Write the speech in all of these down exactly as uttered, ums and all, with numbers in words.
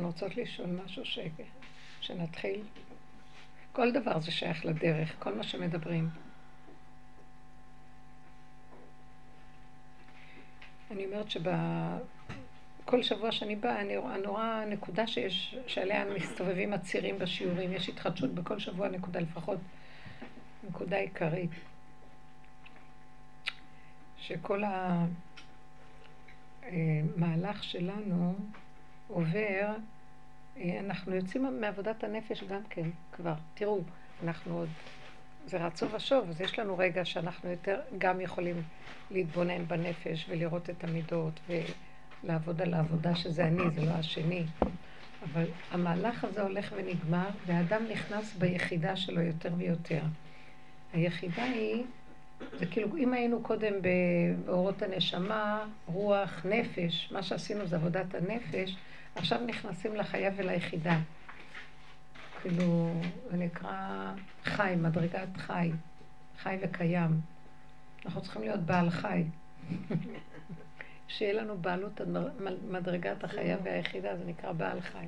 אני רוצות לשאול משהו ש... שנתחיל. כל דבר זה שייך לדרך, כל מה שמדברים. אני אומרת שבכל שבוע שאני באה, אני רואה נורא נקודה שיש, שעליה מסתובבים הצירים בשיעורים. יש התחדשות בכל שבוע, נקודה לפחות, נקודה עיקרית. שכל המהלך שלנו עובר, אנחנו יוצאים מעבודת הנפש גם כן כבר. תראו, אנחנו עוד, זה רצו ושוב, אז יש לנו רגע שאנחנו יותר גם יכולים להתבונן בנפש ולראות את המידות ולעבוד על העבודה שזה אני, זה לא השני. אבל המהלך הזה הולך ונגמר, והאדם נכנס ביחידה שלו יותר ויותר. היחידה היא, זה כאילו, אם היינו קודם באורות הנשמה, רוח, נפש, מה שעשינו זה עבודת הנפש, עכשיו נכנסים לחיה וליחידה. כאילו, זה נקרא חי, מדרגת חי, חי וקיים. אנחנו צריכים להיות בעל חי. שיהיה לנו בעלות מדרגת החיה והיחידה, זה נקרא בעל חי.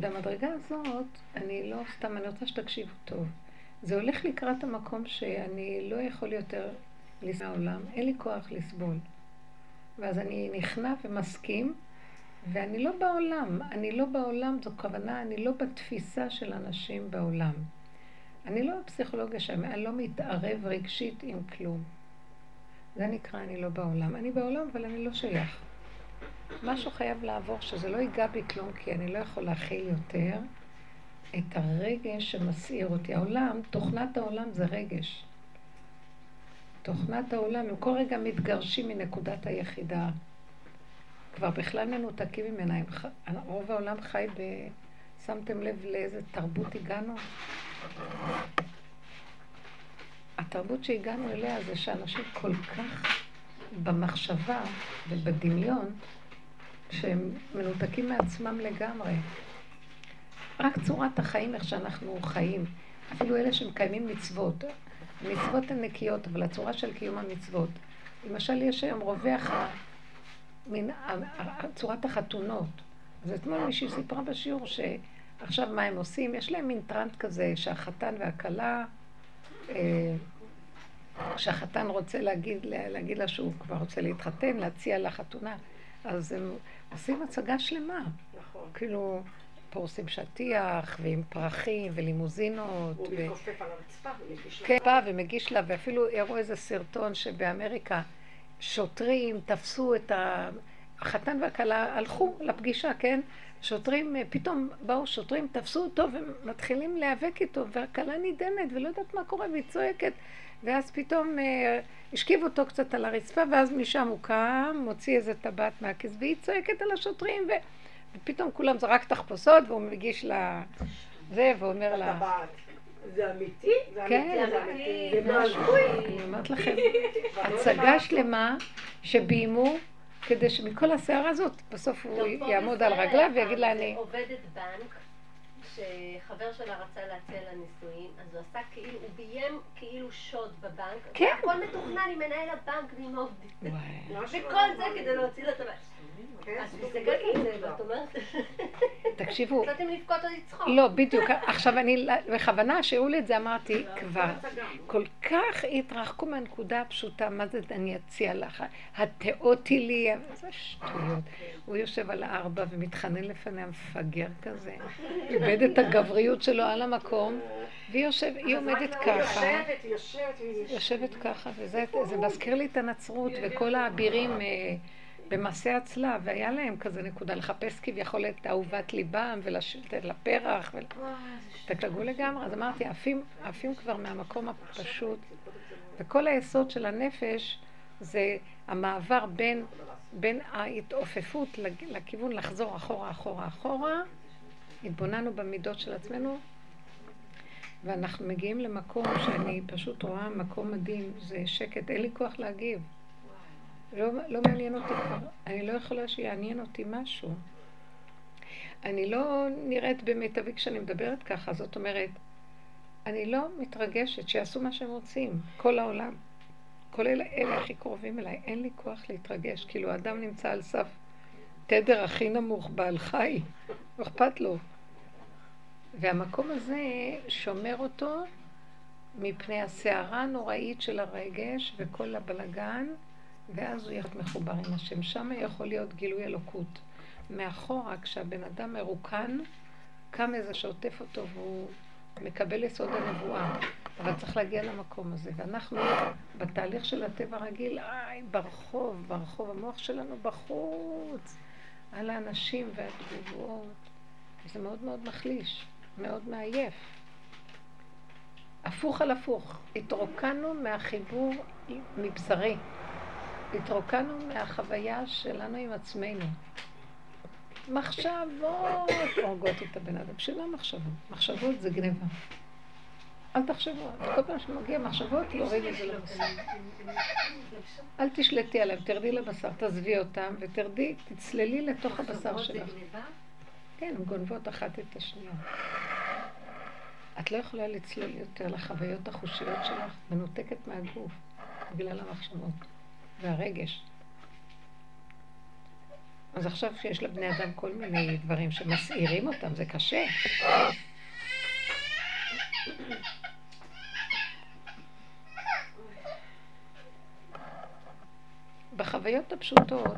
במדרגה הזאת, אני לא סתם, אני רוצה שתקשיבו טוב. זה הולך לקראת המקום שאני לא יכול יותר לסבול העולם, אין לי כוח לסבול. ואז אני נכנע ומסכים, ואני לא בעולם. אני לא בעולם, זו כוונה, אני לא בתפיסה של אנשים בעולם. אני לא הפסיכולוגיה שם, אני לא מתערב רגשית עם כלום. זה נקרא אני לא בעולם. אני בעולם, אבל אני לא שייך. משהו חייב לעבור, שזה לא ייגע בי כלום, כי אני לא יכול להכיל יותר את הרגש שמסעיר אותי. העולם, תוכנת העולם זה רגש. תוכנת העולם, הם כל רגע מתגרשים מנקודת היחידה. כבר בכלל מנותקים ממנה. רוב העולם חי ב... שמתם לב לאיזה תרבות הגענו? התרבות שהגענו אליה זה שאנשים כל כך במחשבה ובדמיון שהם מנותקים מעצמם לגמרי. רק צורת החיים איך שאנחנו חיים. אפילו אלה שמקיימים מצוות. מצוות הן נקיות, אבל הצורה של קיום המצוות. למשל יש היום רווח מן צורת החתונות. אז אתמול מישהי סיפרה בשיעור שעכשיו מה הם עושים? יש להם מין טרנד כזה שהחתן והכלה, שהחתן רוצה להגיד, להגיד לה שהוא כבר רוצה להתחתן, להציע לה חתונה. אז הם עושים הצגה שלמה. נכון. כאילו... פורסים שטיח, ועם פרחים, ולימוזינות. הוא ו... מתכופף על המצפה ומגיש לה. כן, ומגיש לה, ואפילו הראו איזה סרטון שבאמריקה שוטרים תפסו את החתן והכלה, הלכו לפגישה, כן? שוטרים, פתאום באו שוטרים, תפסו אותו ומתחילים להיאבק איתו, והכלה נדהמת ולא יודעת מה קורה, והיא צועקת. ואז פתאום השכיב אותו קצת על הרצפה, ואז משם הוא קם, מוציא איזה טבעת מהכיס, והיא צועקת על השוטרים ו... ופתאום כולם זרק תחפושות, והוא מגיש לה זה, ואומר לה... זה אמיתי? זה אמיתי? זה משוי? אני אומרת לכם, הצגה שלמה שביימו, כדי שמכל הסערה הזאת, בסוף הוא יעמוד על רגלה ויגיד לה אני... עובדת בנק, שחבר שלה רצה להציע לנישואים, אז הוא עשה כאילו, הוא ביים כאילו שוד בבנק, והכל מתוכנן עם מנהל הבנק ועם עובדת. וכל זה כדי להוציא לה את הבנק. תקשיבו, לא בדיוק, עכשיו אני בכוונה שאולי את זה אמרתי כבר כל כך התרחקו מהנקודה הפשוטה, מה זה אני אציע לך, התאותי לי, זה שטויות, הוא יושב על הארבע ומתחנן לפני המפגר כזה, איבד את הגבריות שלו על המקום, והיא עומדת ככה, יושבת ככה, וזה מזכיר לי את הנצרות וכל האבירים במעשה הצלב, והיה להם כזה נקודה לחפש כביכול את אהובת ליבם ולשלטת לפרח ותקלגו לגמרי, אז אמרתי עפים כבר מהמקום הפשוט, וכל היסוד של הנפש זה המעבר בין בין ההתעופפות לכיוון לחזור אחורה אחורה אחורה. התבוננו במידות של עצמנו ואנחנו מגיעים למקום שאני פשוט רואה מקום מדהים, זה שקט, אין לי כוח להגיב, לא, לא מעניין אותי כבר, אני לא יכולה שיעניין אותי משהו. אני לא נראית במיטבי כשאני מדברת ככה, זאת אומרת, אני לא מתרגשת שיעשו מה שהם רוצים, כל העולם. כולל אלה הכי קרובים אליי, אין לי כוח להתרגש, כאילו האדם נמצא על סף תדר הכי נמוך, בעל חי, אכפת לו. והמקום הזה שומר אותו מפני הסערה הנוראית של הרגש וכל הבלגן, ואז הוא יחד מחובר עם השם. שם יכול להיות גילוי אלוקות. מאחורה, כשהבן אדם מרוקן, קם איזה שעוטף אותו והוא מקבל יסוד הנבואה. אבל צריך להגיע למקום הזה. ואנחנו בתהליך של הטבע הרגיל, איי, ברחוב, ברחוב, המוח שלנו בחוץ, על האנשים והתגובות. זה מאוד מאוד מחליש, מאוד מעייף. הפוך על הפוך, התרוקנו מהחיבור מבשרי. התרוקנו מהחוויה שלנו עם עצמנו. מחשבות הורגות את הבן אדם. שלא מחשבות. מחשבות זה גניבה. אל תחשבו. כל פעם שמגיע מחשבות, יורד את זה לבשר. אל תשלטי עליהם, תרדי לבשר, תעזבי אותם ותרדי, תצללי לתוך הבשר שלך. מחשבות זה גניבה? כן, הן גונבות אחת את השנייה. את לא יכולה לצלול יותר לחוויות החושיות שלך, מנותקת מהגוף, בגלל המחשבות והרגש. אז עכשיו שיש לבני אדם כל מיני דברים שמסעירים אותם, זה קשה. בחוויות הפשוטות,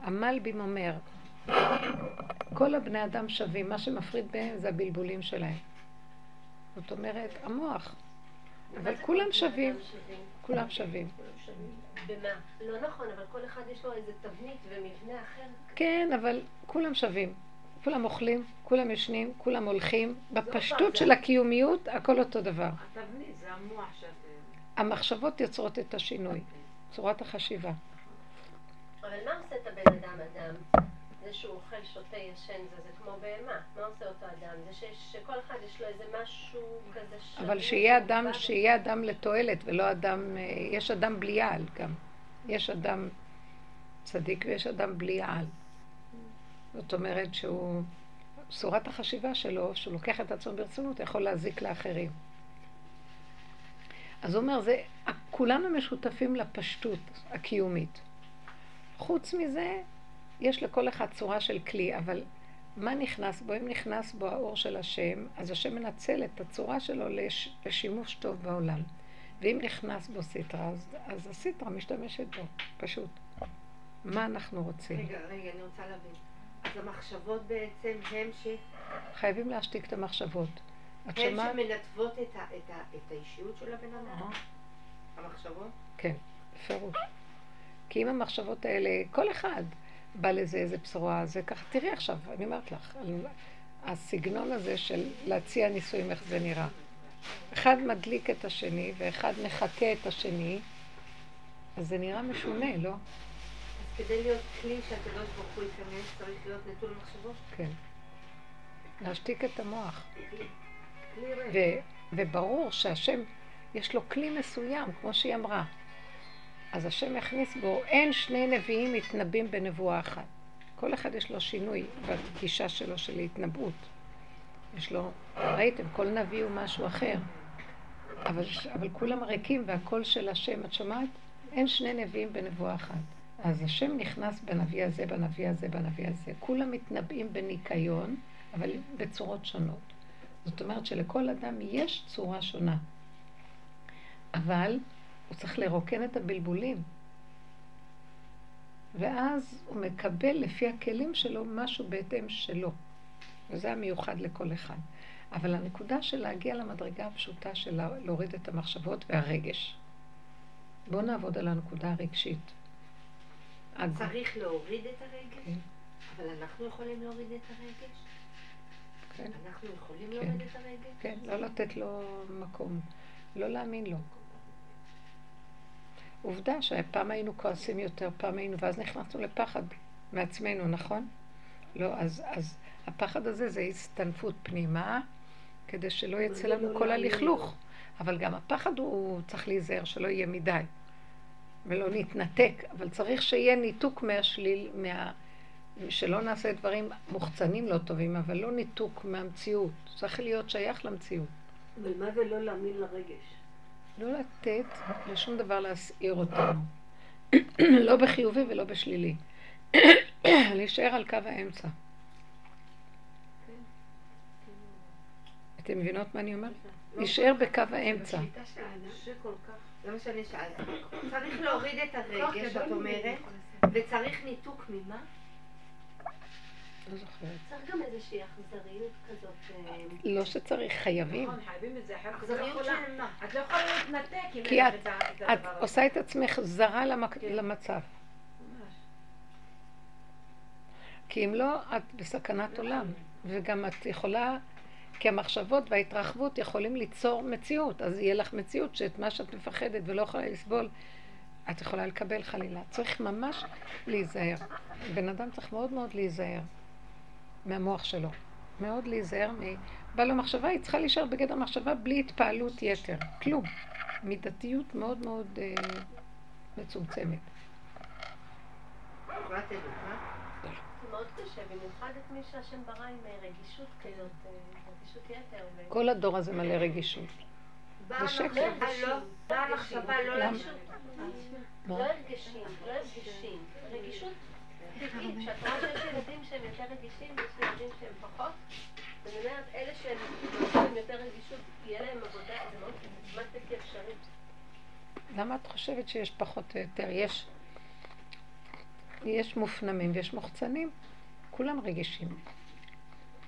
המלבים אומר, כל הבני אדם שווים, מה שמפריד בהם זה הבלבולים שלהם. זאת אומרת, המוח. אבל כולם שווים. כולם שווים. במה? לא נכון, אבל כל אחד יש לו איזה תבנית ומבנה אחר. כן, אבל כולם שווים. כולם אוכלים, כולם ישנים, כולם הולכים. בפשטות של הקיומיות, הכל אותו דבר. התבנית זה המוח שווה. המחשבות יוצרות את השינוי. צורת החשיבה. אבל מה עושה את הבן אדם אדם? זה שהוא אוכל, שותה, ישן, זה, זה כמו בהמה. מה עושה אותו אדם? זה ש, שכל אחד יש לו איזה משהו כזה שני. אבל שיהיה אדם, שיהיה אדם לתועלת ולא אדם, יש אדם בלי יעל גם. יש אדם צדיק ויש אדם בלי יעל. זאת אומרת שהוא, צורת החשיבה שלו, שהוא לוקח את עצמו ברצינות, יכול להזיק לאחרים. אז הוא אומר, זה, כולנו משותפים לפשטות הקיומית. חוץ מזה, יש לכל אחד צורה של כלי, אבל מה נכנס בו? אם נכנס בו האור של השם, אז השם מנצל את הצורה שלו לש, לשימוש טוב בעולם. ואם נכנס בו סטרה, אז, אז הסטרה משתמשת בו, פשוט. מה אנחנו רוצים? רגע, רגע, אני רוצה להבין. אז המחשבות בעצם הם ש... חייבים להשתיק את המחשבות. הם שמה... שמנתבות את, ה, את, ה, את האישיות של הבן אדם? המחשבות? כן, פירוש. כי אם המחשבות האלה, כל אחד... בא לזה איזה בשורה, זה ככה, תראי עכשיו, אני אומרת לך, הסגנון הזה של להציע ניסויים, איך זה נראה. אחד מדליק את השני, ואחד מחכה את השני, אז זה נראה משונה, לא? אז כדי להיות כלי שהקדוש ברוך הוא ייכנס, צריך להיות נטול מחשבות? כן. להשתיק את המוח. וברור שהשם, יש לו כלי מסוים, כמו שהיא אמרה. אז השם הכניס בו, אין שני נביאים מתנבאים בנבואה אחת. כל אחד יש לו שינוי בגישה שלו של התנבאות. יש לו, ראיתם, כל נביא הוא משהו אחר. אבל, אבל כולם ריקים והקול של השם, את שומעת? אין שני נביאים בנבואה אחת. אז השם נכנס בנביא הזה, בנביא הזה, בנביא הזה. כולם מתנבאים בניקיון, אבל בצורות שונות. זאת אומרת שלכל אדם יש צורה שונה. אבל... הוא צריך לרוקן את הבלבולים. ואז הוא מקבל לפי הכלים שלו משהו בהתאם שלו. וזה המיוחד לכל אחד. אבל הנקודה של להגיע למדרגה הפשוטה של להוריד את המחשבות והרגש. בואו נעבוד על הנקודה הרגשית. צריך להוריד את הרגש? כן. אבל אנחנו יכולים להוריד את הרגש? כן. אנחנו יכולים כן. להוריד את הרגש? כן, לא לתת לו מקום. לא להאמין לו. עובדה שפעם היינו כועסים יותר, פעם היינו, ואז נכנסנו לפחד מעצמנו, נכון? לא, אז, אז הפחד הזה זה הסתנפות פנימה, כדי שלא יצא לנו כל הלכלוך. אבל גם הפחד הוא צריך להיזהר, שלא יהיה מדי, ולא נתנתק. אבל צריך שיהיה ניתוק מהשליל, מה... שלא נעשה דברים מוחצנים לא טובים, אבל לא ניתוק מהמציאות. צריך להיות שייך למציאות. אבל מה זה לא להאמין לרגש? לא לתת לשום דבר להסעיר אותנו. לא בחיובי ולא בשלילי. להישאר על קו האמצע. אתם מבינות מה אני אומרת? להישאר בקו האמצע. זה מה שאני שאלת. צריך להוריד את הרגש, את אומרת, וצריך ניתוק ממה? לא זוכרת. צריך גם איזושהי אכזריות כזאת. לא שצריך, חייבים. נכון, חייבים את זה. אכזריות של מה? את לא יכולה להתנתק אם אין את הדבר הזה. כי את עושה את עצמך זרה למצב. ממש. כי אם לא, את בסכנת עולם. וגם את יכולה, כי המחשבות וההתרחבות יכולים ליצור מציאות. אז יהיה לך מציאות שאת מה שאת מפחדת ולא יכולה לסבול, את יכולה לקבל חלילה. צריך ממש להיזהר. בן אדם צריך מאוד מאוד להיזהר. מהמוח שלו. מאוד להיזהר מבעל המחשבה, היא צריכה להישאר בגדר מחשבה בלי התפעלות יתר. כלום. מידתיות מאוד מאוד אה, מצומצמת. רעת אלו, מה? זה מאוד קשה, במיוחד את מי שהשם ברא עם רגישות כזאת, רגישות יתר. כל הדור הזה מלא רגישות. זה שקר. באה המחשבה לא להרגישות. לא הרגשים, לא הרגשים. רגישות. תגיד, כשאת רואה שיש ילדים שהם יותר רגישים ויש ילדים שהם פחות, ואני אומרת, אלה שהם יותר רגישות, יהיה להם עבודה, זה מאוד בלתי אפשרי. למה את חושבת שיש פחות או יותר? יש יש מופנמים ויש מוחצנים, כולם רגישים.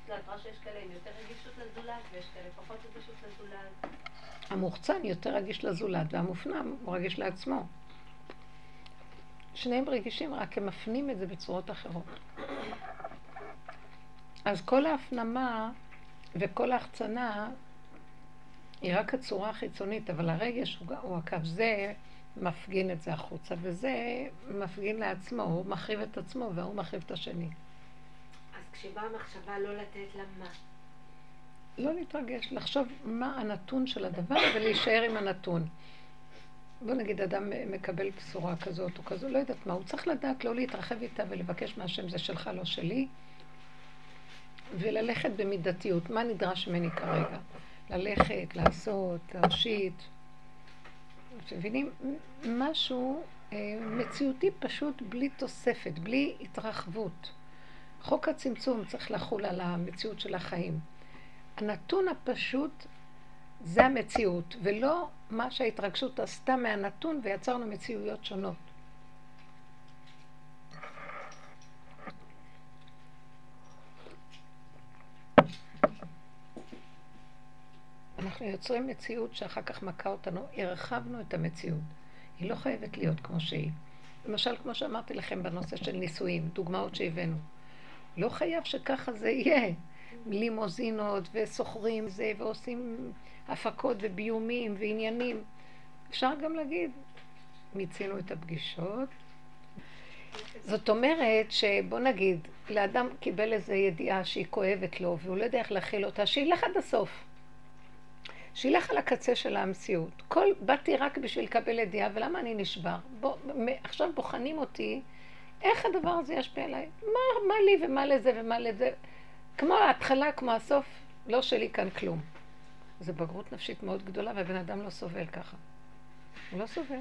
לא, את רואה שיש כאלה עם יותר רגישות לזולת ויש כאלה פחות רגישות לזולת. המוחצן יותר רגיש לזולת והמופנם הוא רגיש לעצמו. שניהם רגישים, רק הם מפנים את זה בצורות אחרות. אז כל ההפנמה וכל ההחצנה היא רק הצורה החיצונית, אבל הרגש הוא הקו, זה מפגין את זה החוצה, וזה מפגין לעצמו, הוא מחריב את עצמו והוא מחריב את השני. אז כשבא המחשבה לא לתת לה מה? לא להתרגש, לחשוב מה הנתון של הדבר ולהישאר עם הנתון. בוא נגיד, אדם מקבל בשורה כזאת או כזאת, לא יודעת מה, הוא צריך לדעת לא להתרחב איתה ולבקש מהשם זה שלך, לא שלי, וללכת במידתיות. מה נדרש ממני כרגע? ללכת, לעשות, להרשית. מבינים? משהו מציאותי פשוט בלי תוספת, בלי התרחבות. חוק הצמצום צריך לחול על המציאות של החיים. הנתון הפשוט זה המציאות, ולא מה שההתרגשות עשתה מהנתון ויצרנו מציאויות שונות. אנחנו יוצרים מציאות שאחר כך מכה אותנו, הרחבנו את המציאות. היא לא חייבת להיות כמו שהיא. למשל, כמו שאמרתי לכם בנושא של נישואים, דוגמאות שהבאנו. לא חייב שככה זה יהיה. לימוזינות וסוחרים זה ועושים הפקות וביומים ועניינים. אפשר גם להגיד מיצינו את הפגישות. זאת אומרת שבוא נגיד לאדם קיבל איזה ידיעה שהיא כואבת לו והוא לא יודע איך להכיל אותה, שילך עד הסוף, שילך על הקצה של המציאות. כל באתי רק בשביל לקבל ידיעה, ולמה אני נשבר? בוא, עכשיו בוחנים אותי איך הדבר הזה ישפיע עליי, מה, מה לי ומה לזה ומה לזה, כמו ההתחלה, כמו הסוף, לא שלי כאן כלום. זו בגרות נפשית מאוד גדולה, והבן אדם לא סובל ככה. הוא לא סובל.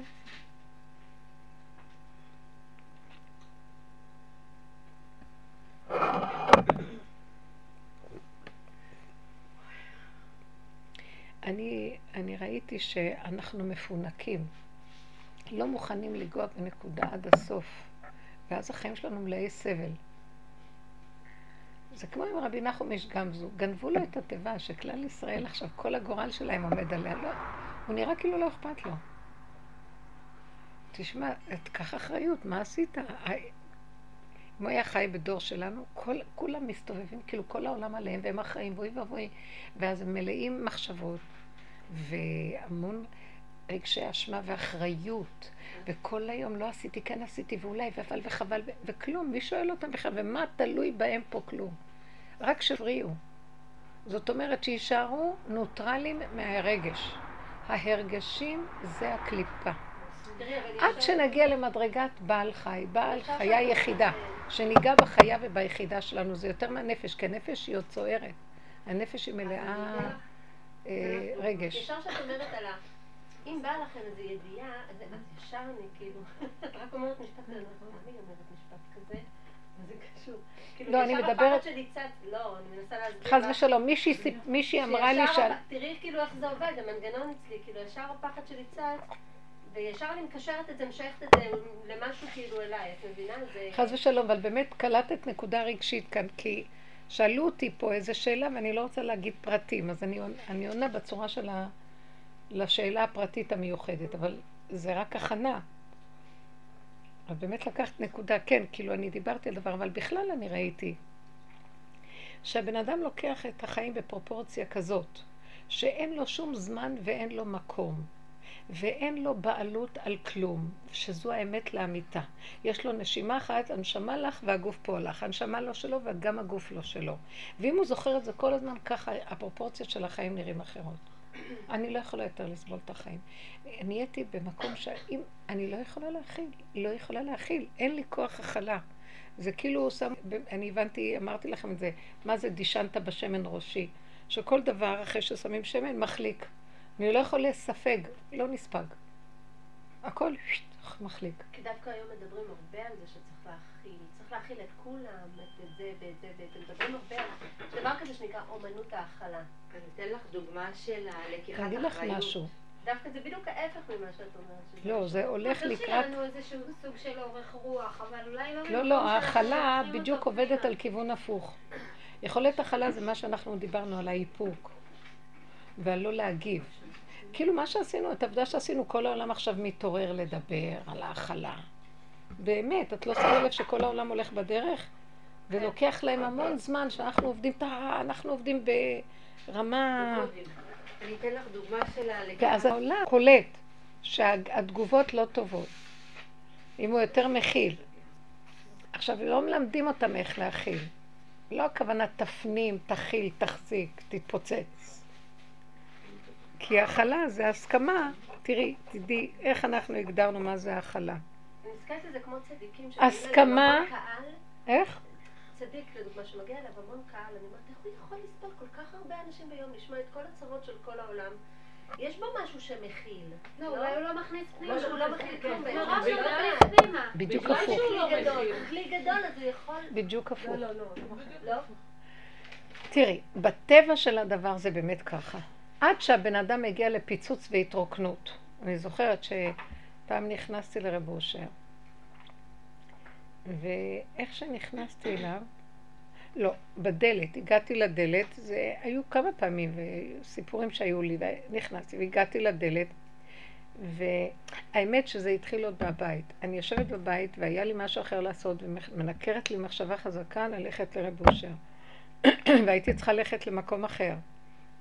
אני, אני ראיתי שאנחנו מפונקים. לא מוכנים לגוע בנקודה עד הסוף. ואז החיים שלנו מלאי סבל. זה כמו עם רבי נחום איש גמזו, גנבו לו את התיבה שכלל ישראל עכשיו כל הגורל שלהם עומד עליה, לא, הוא נראה כאילו לא אכפת לו. תשמע, את כך אחריות, מה עשית? אם הוא היה חי בדור שלנו, כל, כולם מסתובבים, כאילו כל העולם עליהם והם אחראים, בואי ובואי, ואז הם מלאים מחשבות והמון רגשי אשמה ואחריות, וכל היום לא עשיתי, כן עשיתי, ואולי, ואפל וחבל, ו- וכלום, מי שואל אותם בכלל, ומה תלוי בהם פה כלום? רק שבריאו. זאת אומרת שישארו נוטרלים מהרגש. ההרגשים זה הקליפה. עד שנגיע למדרגת בעל חי, בעל חיה יחידה, שניגע בחיה וביחידה שלנו, זה יותר מהנפש, כי הנפש היא עוד צוערת. הנפש היא מלאה רגש. ישר שאת אומרת על ה... אם בא לכם איזו ידיעה, אז ישר אני כאילו, את רק אומרת משפט כזה, אני אומרת משפט כזה, וזה קשור. לא, אני מדברת... כאילו, ישר הפחד שלי צץ, לא, אני מנסה להסביר... חס ושלום, מישהי אמרה לי ש... תראי כאילו איך זה עובד, המנגנון אצלי, כאילו, ישר הפחד שלי צץ, וישר אני מקשרת את זה, משייכת את זה למשהו כאילו אליי, את מבינה? חס ושלום, אבל באמת קלטת נקודה רגשית כאן, כי שאלו אותי פה איזו שאלה, ואני לא רוצה להגיד פרטים, אז אני עונה בצורה של ה... לשאלה הפרטית המיוחדת, אבל זה רק הכנה. אבל באמת לקחת נקודה, כן, כאילו אני דיברתי על דבר, אבל בכלל אני ראיתי שהבן אדם לוקח את החיים בפרופורציה כזאת, שאין לו שום זמן ואין לו מקום, ואין לו בעלות על כלום, שזו האמת לאמיתה. יש לו נשימה אחת, הנשמה לך והגוף פה לך, הנשמה לא שלו וגם הגוף לא שלו. ואם הוא זוכר את זה כל הזמן, ככה הפרופורציות של החיים נראים אחרות. אני לא יכולה יותר לסבול את החיים. נהייתי במקום שאם אני לא יכולה להכיל, לא יכולה להכיל, אין לי כוח הכלה. זה כאילו, אני הבנתי, אמרתי לכם את זה, מה זה דישנת בשמן ראשי? שכל דבר אחרי ששמים שמן מחליק. אני לא יכול לספג, לא נספג. הכל מחליק. כי דווקא היום מדברים הרבה על זה שצריך להכיל, צריך להכיל את כולם, את זה ואת זה ואת זה, מדברים הרבה על זה. דבר כזה שנקרא אומנות ההכלה. אני אתן לך דוגמה של הלקיחת האחריות. אני אגיד לך משהו. דווקא זה בדיוק ההפך ממה שאת אומרת. לא, זה הולך לקראת... זה איזשהו סוג של אורך רוח, אבל אולי... לא, לא, ההכלה בדיוק עובדת על כיוון הפוך. יכולת ההכלה זה מה שאנחנו דיברנו על האיפוק, ועל לא להגיב. כאילו מה שעשינו, את העבודה שעשינו, כל העולם עכשיו מתעורר לדבר על ההכלה. באמת, את לא שמה לב שכל העולם הולך בדרך, ולוקח להם המון זמן שאנחנו עובדים, אנחנו עובדים ברמה... אני אתן לך דוגמה של הלקחה. ואז העולם קולט שהתגובות לא טובות, אם הוא יותר מכיל. עכשיו, לא מלמדים אותם איך להכיל. לא הכוונה תפנים, תכיל, תחזיק, תתפוצץ. כי האכלה זה הסכמה, תראי, תדעי, איך אנחנו הגדרנו מה זה האכלה. אני מזכרת את זה כמו צדיקים שמגיע למון קהל. איך? צדיק, לדוגמה, שמגיע אליו המון קהל, אני אומרת, איך הוא יכול לספור כל כך הרבה אנשים ביום, לשמוע את כל הצרות של כל העולם? יש בו משהו שמכיל. לא, אולי הוא לא מכניס פנימה. הוא לא מכניס פנימה. הוא לא מכניס פנימה. בדיוק הפוך. בגלל שהוא לא מכיל. כלי גדול, אז הוא יכול... בדיוק הפוך. לא, לא, לא. תראי, בטבע של הדבר זה באמת ככה. עד שהבן אדם הגיע לפיצוץ והתרוקנות. אני זוכרת שפעם נכנסתי לרב אושר, ואיך שנכנסתי אליו, לא, בדלת, הגעתי לדלת, זה היו כמה פעמים סיפורים שהיו לי, נכנסתי והגעתי לדלת, והאמת שזה התחיל עוד בבית. אני יושבת בבית והיה לי משהו אחר לעשות, ומנקרת לי מחשבה חזקה ללכת לרב אושר, והייתי צריכה ללכת למקום אחר.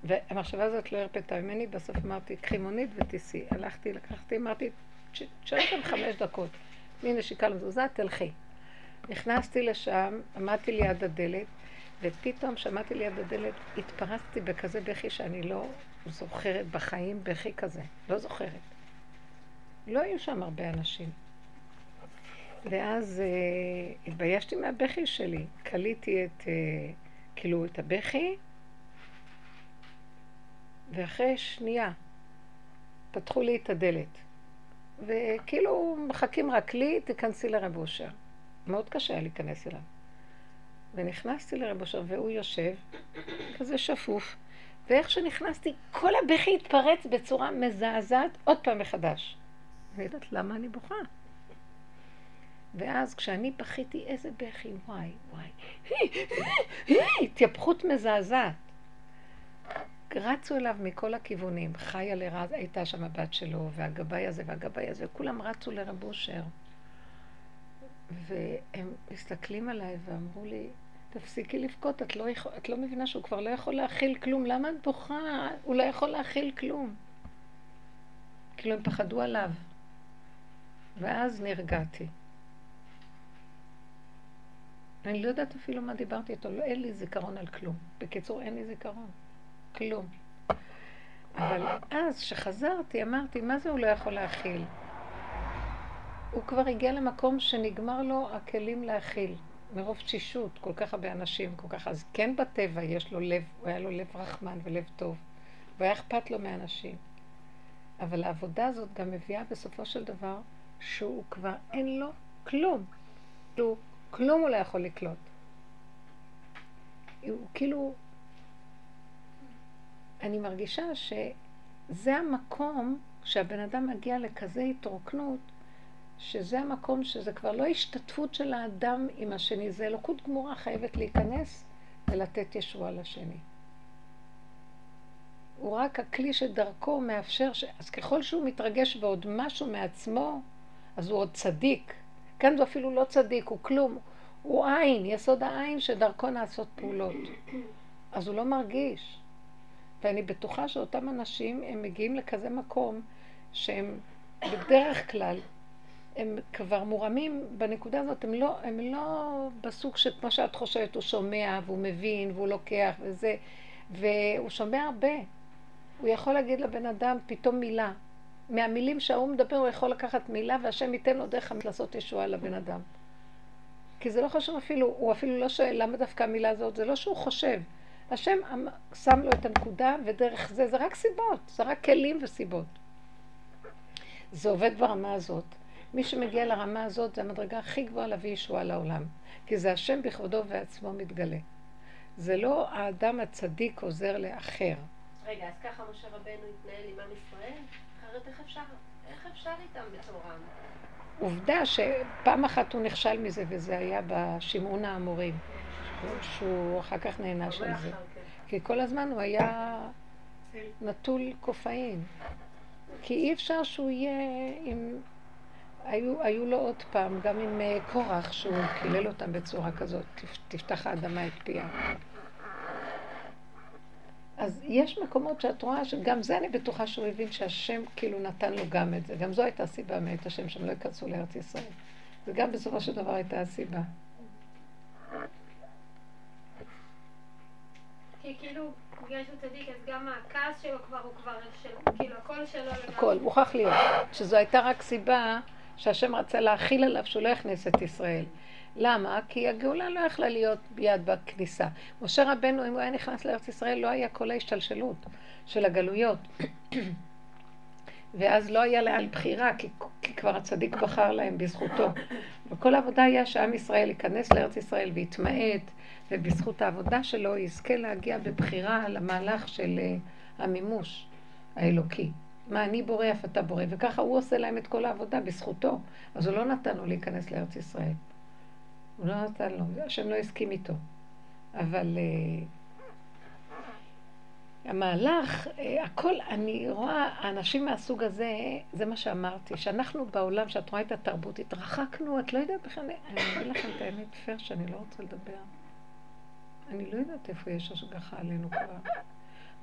והמחשבה הזאת לא הרפתה ממני, בסוף אמרתי, קחי מונית ותיסי. הלכתי, לקחתי, אמרתי, תשארתם חמש דקות. הנה שיקה למזוזה, תלכי. נכנסתי לשם, עמדתי ליד הדלת, ופתאום שמעתי ליד הדלת, התפרצתי בכזה בכי שאני לא זוכרת בחיים, בכי כזה, לא זוכרת. לא היו שם הרבה אנשים. ואז אה, התביישתי מהבכי שלי. קליתי את, אה, כאילו, את הבכי, ואחרי שנייה פתחו לי את הדלת, וכאילו מחכים רק לי, תיכנסי לרב אושר. מאוד קשה היה להיכנס אליו. ונכנסתי לרב אושר והוא יושב, כזה שפוף, ואיך שנכנסתי, כל הבכי התפרץ בצורה מזעזעת עוד פעם מחדש. אני יודעת למה אני בוכה. ואז כשאני בכיתי, איזה בכי, וואי, וואי, היא, היא, היא, התייפכות מזעזעת. רצו אליו מכל הכיוונים, חיה לרז, הייתה שם הבת שלו, והגבאי הזה והגבאי הזה, וכולם רצו לרב אושר. והם מסתכלים עליי ואמרו לי, תפסיקי לבכות, את לא, יכול, את לא מבינה שהוא כבר לא יכול להכיל כלום, למה את בוכה? הוא לא יכול להכיל כלום. כאילו הם פחדו עליו. ואז נרגעתי. אני לא יודעת אפילו מה דיברתי איתו, לא, אין לי זיכרון על כלום. בקיצור, אין לי זיכרון. כלום. אבל אז שחזרתי, אמרתי, מה זה הוא לא יכול להכיל? הוא כבר הגיע למקום שנגמר לו הכלים להכיל. מרוב תשישות, כל כך הרבה אנשים, כל כך... אז כן בטבע יש לו לב, הוא היה לו לב רחמן ולב טוב, והיה אכפת לו מאנשים. אבל העבודה הזאת גם מביאה בסופו של דבר שהוא כבר אין לו כלום. הוא כלום הוא לא יכול לקלוט. הוא כאילו, אני מרגישה שזה המקום שהבן אדם מגיע לכזה התרוקנות, שזה המקום שזה כבר לא השתתפות של האדם עם השני, זה אלוקות גמורה חייבת להיכנס ולתת ישוע לשני. הוא רק הכלי שדרכו מאפשר, ש... אז ככל שהוא מתרגש ועוד משהו מעצמו, אז הוא עוד צדיק. כאן הוא אפילו לא צדיק, הוא כלום. הוא עין, יסוד העין שדרכו נעשות פעולות. אז הוא לא מרגיש. ואני בטוחה שאותם אנשים הם מגיעים לכזה מקום שהם בדרך כלל, הם כבר מורמים בנקודה הזאת, הם לא, הם לא בסוג שכמו שאת חושבת, הוא שומע והוא מבין והוא לוקח וזה, והוא שומע הרבה. הוא יכול להגיד לבן אדם פתאום מילה. מהמילים שהאום מדבר הוא יכול לקחת מילה והשם ייתן לו דרך לעשות ישועה לבן אדם. כי זה לא חשוב אפילו, הוא אפילו לא שואל למה דווקא המילה הזאת, זה לא שהוא חושב. השם שם לו את הנקודה ודרך זה, זה רק סיבות, זה רק כלים וסיבות. זה עובד ברמה הזאת. מי שמגיע לרמה הזאת זה המדרגה הכי גבוהה להביא ישועה לעולם. כי זה השם בכבודו ועצמו מתגלה. זה לא האדם הצדיק עוזר לאחר. רגע, אז ככה משה רבנו התנהל עם עם ישראל? אחרת איך אפשר, איך אפשר איתם בצורם? עובדה שפעם אחת הוא נכשל מזה, וזה היה בשמעון האמורים, שהוא אחר כך נענש על זה. כי כל הזמן הוא היה נטול קופאים. כי אי אפשר שהוא יהיה עם... היו, היו לו עוד פעם, גם עם קורח, שהוא קילל אותם בצורה כזאת, תפתח האדמה את פיה. אז יש מקומות שאת רואה, שגם זה אני בטוחה שהוא הבין שהשם כאילו נתן לו גם את זה. גם זו הייתה הסיבה מאת השם, שהם לא ייכנסו לארץ ישראל. זה גם בסופו של דבר הייתה הסיבה. כי כאילו, בגלל שהוא צדיק, אז גם הכעס שלו כבר הוא כבר, כאילו הכל שלו... הכל, מוכח להיות. שזו הייתה רק סיבה... שהשם רצה להכיל עליו שהוא לא יכניס את ישראל. למה? כי הגאולה לא יכלה להיות ביד בכניסה. משה רבנו, אם הוא היה נכנס לארץ ישראל, לא היה כל ההשתלשלות של הגלויות. ואז לא היה לאן בחירה, כי, כי כבר הצדיק בחר להם בזכותו. וכל העבודה היה שעם ישראל ייכנס לארץ ישראל והתמעט, ובזכות העבודה שלו יזכה להגיע בבחירה למהלך של המימוש האלוקי. מה אני בורא, אף אתה בורא, וככה הוא עושה להם את כל העבודה בזכותו. אז הוא לא נתן לו להיכנס לארץ ישראל. הוא לא נתן לו, השם לא הסכים איתו. אבל uh, המהלך, uh, הכל, אני רואה, האנשים מהסוג הזה, זה מה שאמרתי, שאנחנו בעולם, שאת רואה את התרבות, התרחקנו, את לא יודעת בכלל, אני אגיד לכם את האמת פר שאני לא רוצה לדבר. אני לא יודעת איפה יש השגחה עלינו כבר.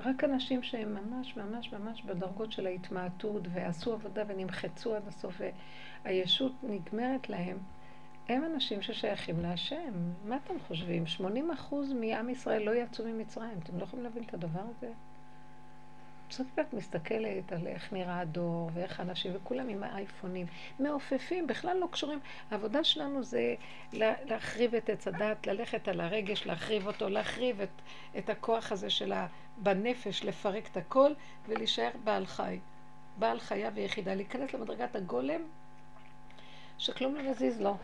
רק אנשים שהם ממש ממש ממש בדרגות של ההתמעטות ועשו עבודה ונמחצו עד הסוף והישות נגמרת להם, הם אנשים ששייכים להשם. מה אתם חושבים? שמונים אחוז מעם ישראל לא יצאו ממצרים. אתם לא יכולים להבין את הדבר הזה? בסוף כת מסתכלת על איך נראה הדור ואיך אנשים וכולם עם האייפונים מעופפים, בכלל לא קשורים. העבודה שלנו זה להחריב את עץ הדת, ללכת על הרגש, להחריב אותו, להחריב את, את הכוח הזה של ה... בנפש, לפרק את הכל ולהישאר בעל חי. בעל חיה ויחידה, להיכנס למדרגת הגולם שכלום לא מזיז לו.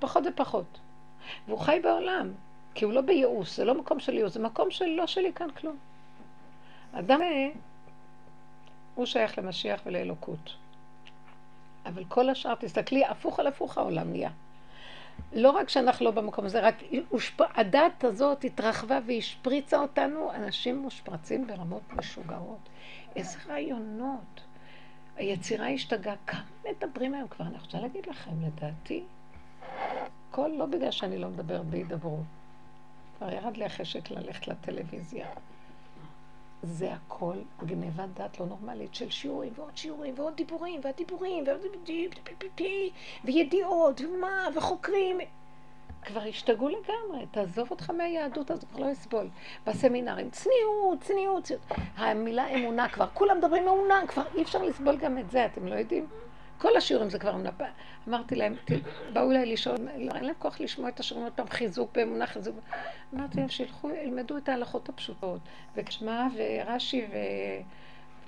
פחות ופחות. והוא חי בעולם, כי הוא לא בייאוס, זה לא מקום של ייאוס, זה מקום של לא שלי כאן כלום. אדם הוא שייך למשיח ולאלוקות. אבל כל השאר, תסתכלי, הפוך על הפוך העולם נהיה. לא רק שאנחנו לא במקום הזה, רק הדת הזאת התרחבה והשפריצה אותנו, אנשים מושפרצים ברמות משוגרות. איזה רעיונות. היצירה השתגעה, כמה מדברים היום כבר? אני רוצה להגיד לכם, לדעתי, כל לא בגלל שאני לא מדבר בהידברות. כבר ירד לי החשק ללכת לטלוויזיה. זה הכל גניבת דת לא נורמלית של שיעורים ועוד שיעורים ועוד דיבורים והדיבורים וידיעות ומה וחוקרים. כבר השתגעו לגמרי, תעזוב אותך מהיהדות, אז כבר לא יסבול. בסמינרים, צניעות, צניעות, המילה אמונה כבר, כולם מדברים אמונה, כבר אי אפשר לסבול גם את זה, אתם לא יודעים? כל השיעורים זה כבר אמונה. אמרתי להם, באו אליי לשאול, אין להם כוח לשמוע את השיעורים, עוד פעם חיזוק באמונה, חיזוק. אמרתי להם, שילכו, ילמדו את ההלכות הפשוטות, וגשמה ורש"י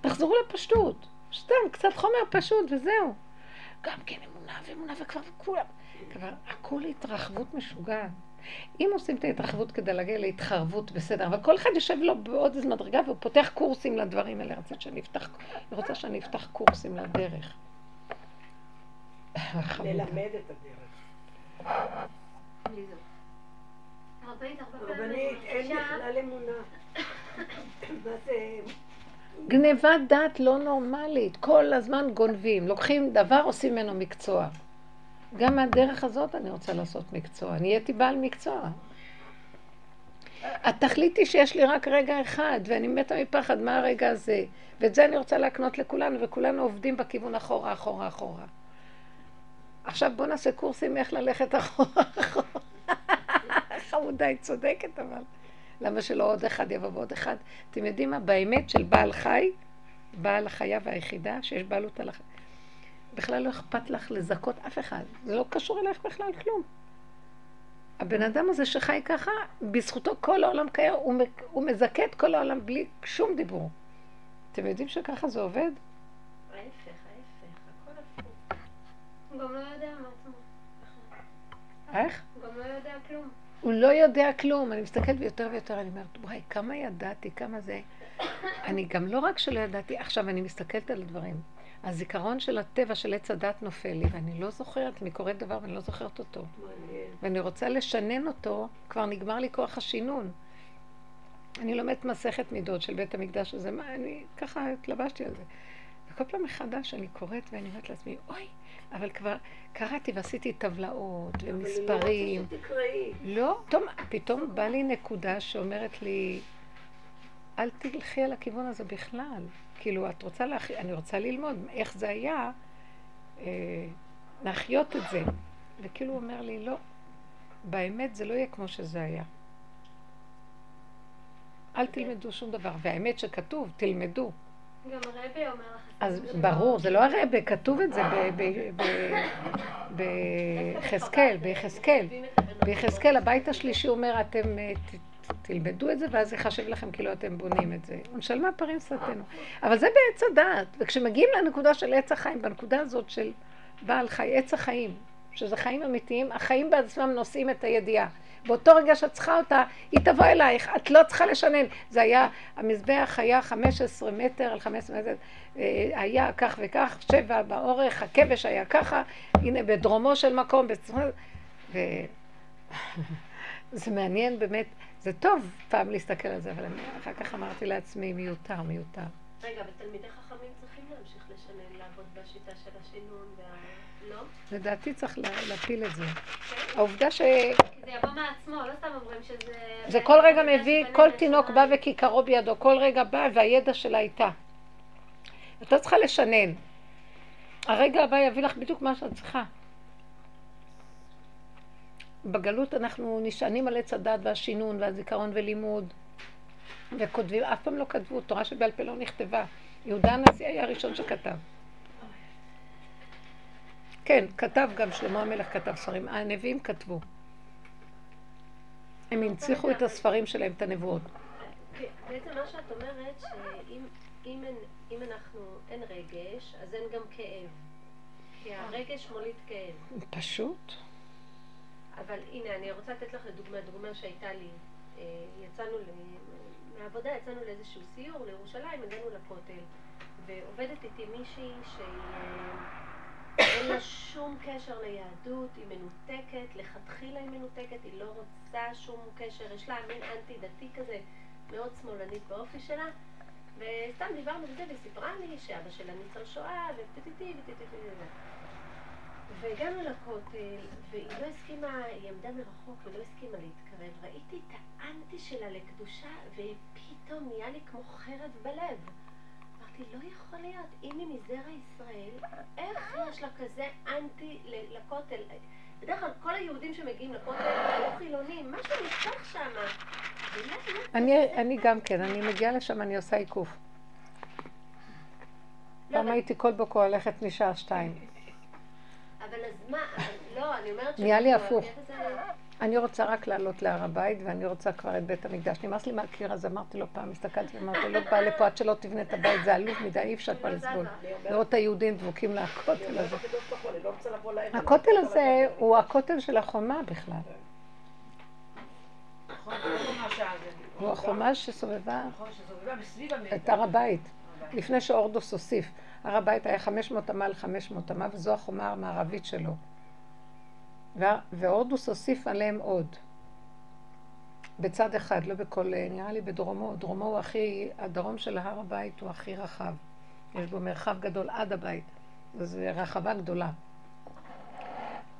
תחזרו לפשטות. סתם, קצת חומר פשוט וזהו. גם כן אמונה ואמונה וכבר וכולם. כבר הכל התרחבות משוגעת. אם עושים את ההתרחבות כדי להגיע להתחרבות בסדר, אבל כל אחד יושב לו בעוד איזו מדרגה והוא פותח קורסים לדברים האלה. אני רוצה שאני אפתח קורסים לדרך. ללמד את הדרך. רבנית, אין בכלל אמונה. מה זה? גניבת דת לא נורמלית. כל הזמן גונבים. לוקחים דבר, עושים ממנו מקצוע. גם מהדרך הזאת אני רוצה לעשות מקצוע. אני הייתי בעל מקצוע. התכלית היא שיש לי רק רגע אחד, ואני מתה מפחד מה הרגע הזה. ואת זה אני רוצה להקנות לכולנו, וכולנו עובדים בכיוון אחורה, אחורה, אחורה. עכשיו בוא נעשה קורסים איך ללכת אחורה, אחורה. חמודה, היא צודקת אבל. למה שלא עוד אחד יבוא ועוד אחד? אתם יודעים מה? באמת של בעל חי, בעל חיה והיחידה, שיש בעלות על החי. בכלל לא אכפת לך לזכות אף אחד. זה לא קשור אליך בכלל כלום. הבן אדם הזה שחי ככה, בזכותו כל העולם קיים, הוא מזכה את כל העולם בלי שום דיבור. אתם יודעים שככה זה עובד? ההפך, ההפך, הכל הפוך. הוא גם לא יודע מה עצמו. איך? הוא גם לא יודע כלום. הוא לא יודע כלום. אני מסתכלת ויותר ויותר, אני אומרת, וואי, כמה ידעתי, כמה זה... אני גם לא רק שלא ידעתי, עכשיו אני מסתכלת על הדברים. הזיכרון של הטבע של עץ הדת נופל לי, ואני לא זוכרת, אני קוראת דבר ואני לא זוכרת אותו. ואני רוצה לשנן אותו, כבר נגמר לי כוח השינון. אני לומדת מסכת מידות של בית המקדש הזה, מה, אני ככה התלבשתי על זה. וכל פעם מחדש אני קוראת ואני אומרת לעצמי, אוי, אבל כבר קראתי ועשיתי טבלאות ומספרים. אבל לא רוצה שתקראי. לא, פתאום בא לי נקודה שאומרת לי, אל תלכי על הכיוון הזה בכלל. כאילו, את רוצה להחי... אני רוצה ללמוד איך זה היה, אה, להחיות את זה. וכאילו הוא אומר לי, לא, באמת זה לא יהיה כמו שזה היה. אל תלמדו שום דבר. והאמת שכתוב, תלמדו. גם הרבי אומר לך... אז ברור, זה לא הרבי, כתוב את זה בחזקאל, בחזקאל. בחזקאל, הבית השלישי אומר, אתם... תלמדו את זה, ואז יחשב לכם כאילו אתם בונים את זה. ונשלמה פרים סתנו. אבל זה בעץ הדעת. וכשמגיעים לנקודה של עץ החיים, בנקודה הזאת של בעל חי, עץ החיים, שזה חיים אמיתיים, החיים בעצמם נושאים את הידיעה. באותו רגע שאת צריכה אותה, היא תבוא אלייך, את לא צריכה לשנן. זה היה, המזבח היה חמישה עשר מטר על חמישה עשר מטר, היה כך וכך, שבע באורך, הכבש היה ככה, הנה בדרומו של מקום, ו... זה מעניין באמת, זה טוב פעם להסתכל על זה, אבל אחר כך אמרתי לעצמי מיותר, מיותר. רגע, ותלמידי חכמים צריכים להמשיך לשנן, לעבוד בשיטה של השינון והלא? לדעתי צריך להפיל את זה. העובדה ש... זה יבוא מעצמו, לא סתם אומרים שזה... זה כל רגע מביא, כל תינוק בא וכיכרו בידו, כל רגע בא והידע שלה איתה. אתה צריכה לשנן. הרגע הבא יביא לך בדיוק מה שאת צריכה. בגלות אנחנו נשענים על עץ הדת והשינון והזיכרון ולימוד וכותבים, אף פעם לא כתבו, תורה שבעל פה לא נכתבה. יהודה הנשיא היה הראשון שכתב. כן, כתב גם שלמה המלך כתב ספרים, הנביאים כתבו. הם הנציחו את הספרים שלהם, את הנבואות. בעצם מה שאת אומרת, שאם אין רגש, אז אין גם כאב. כי הרגש מוליד כאב. פשוט. אבל הנה, אני רוצה לתת לך לדוגמה, דוגמה שהייתה לי, יצאנו מהעבודה, יצאנו לאיזשהו סיור, לירושלים, הגענו לכותל, ועובדת איתי מישהי שאין לה שום קשר ליהדות, היא מנותקת, לכתחילה היא מנותקת, היא לא רוצה שום קשר, יש לה מין אנטי-דתי כזה, מאוד שמאלנית באופי שלה, וסתם דיברנו בזה וסיפרה לי שאבא שלה ניצול שואה, ופטיטי, ופטיטי, והגענו לכותל, והיא לא הסכימה, היא עמדה מרחוק ולא הסכימה להתקרב. ראיתי את האנטי שלה לקדושה, ופתאום נהיה לי כמו חרב בלב. אמרתי, לא יכול להיות, אם היא מזרע ישראל, איך יש לה כזה אנטי לכותל? בדרך כלל כל היהודים שמגיעים לכותל, לא חילונים, משהו נפתח שם. אני גם כן, אני מגיעה לשם, אני עושה עיקוף. פעם הייתי כל בוקר הולכת משעה שתיים. אבל אז מה, לא, אני אומרת... נהיה לי הפוך. אני רוצה רק לעלות להר הבית, ואני רוצה כבר את בית המקדש. נמאס לי מהקיר, אז אמרתי לו פעם, הסתכלתי ואמרתי, לא בא לפה עד שלא תבנה את הבית, זה עלוב מדי, אי אפשר כבר לסבול. לראות היהודים דבוקים לכותל הזה. הכותל הזה הוא הכותל של החומה בכלל. הוא החומה שסובבה את הר הבית, לפני שאורדוס הוסיף. הר הבית היה חמש מאות אמה על חמש מאות אמה, וזו החומה המערבית שלו. והורדוס הוסיף עליהם עוד בצד אחד, לא בכל, נראה לי בדרומו, דרומו הוא הכי, הדרום של הר הבית הוא הכי רחב, יש בו מרחב גדול עד הבית, זו רחבה גדולה.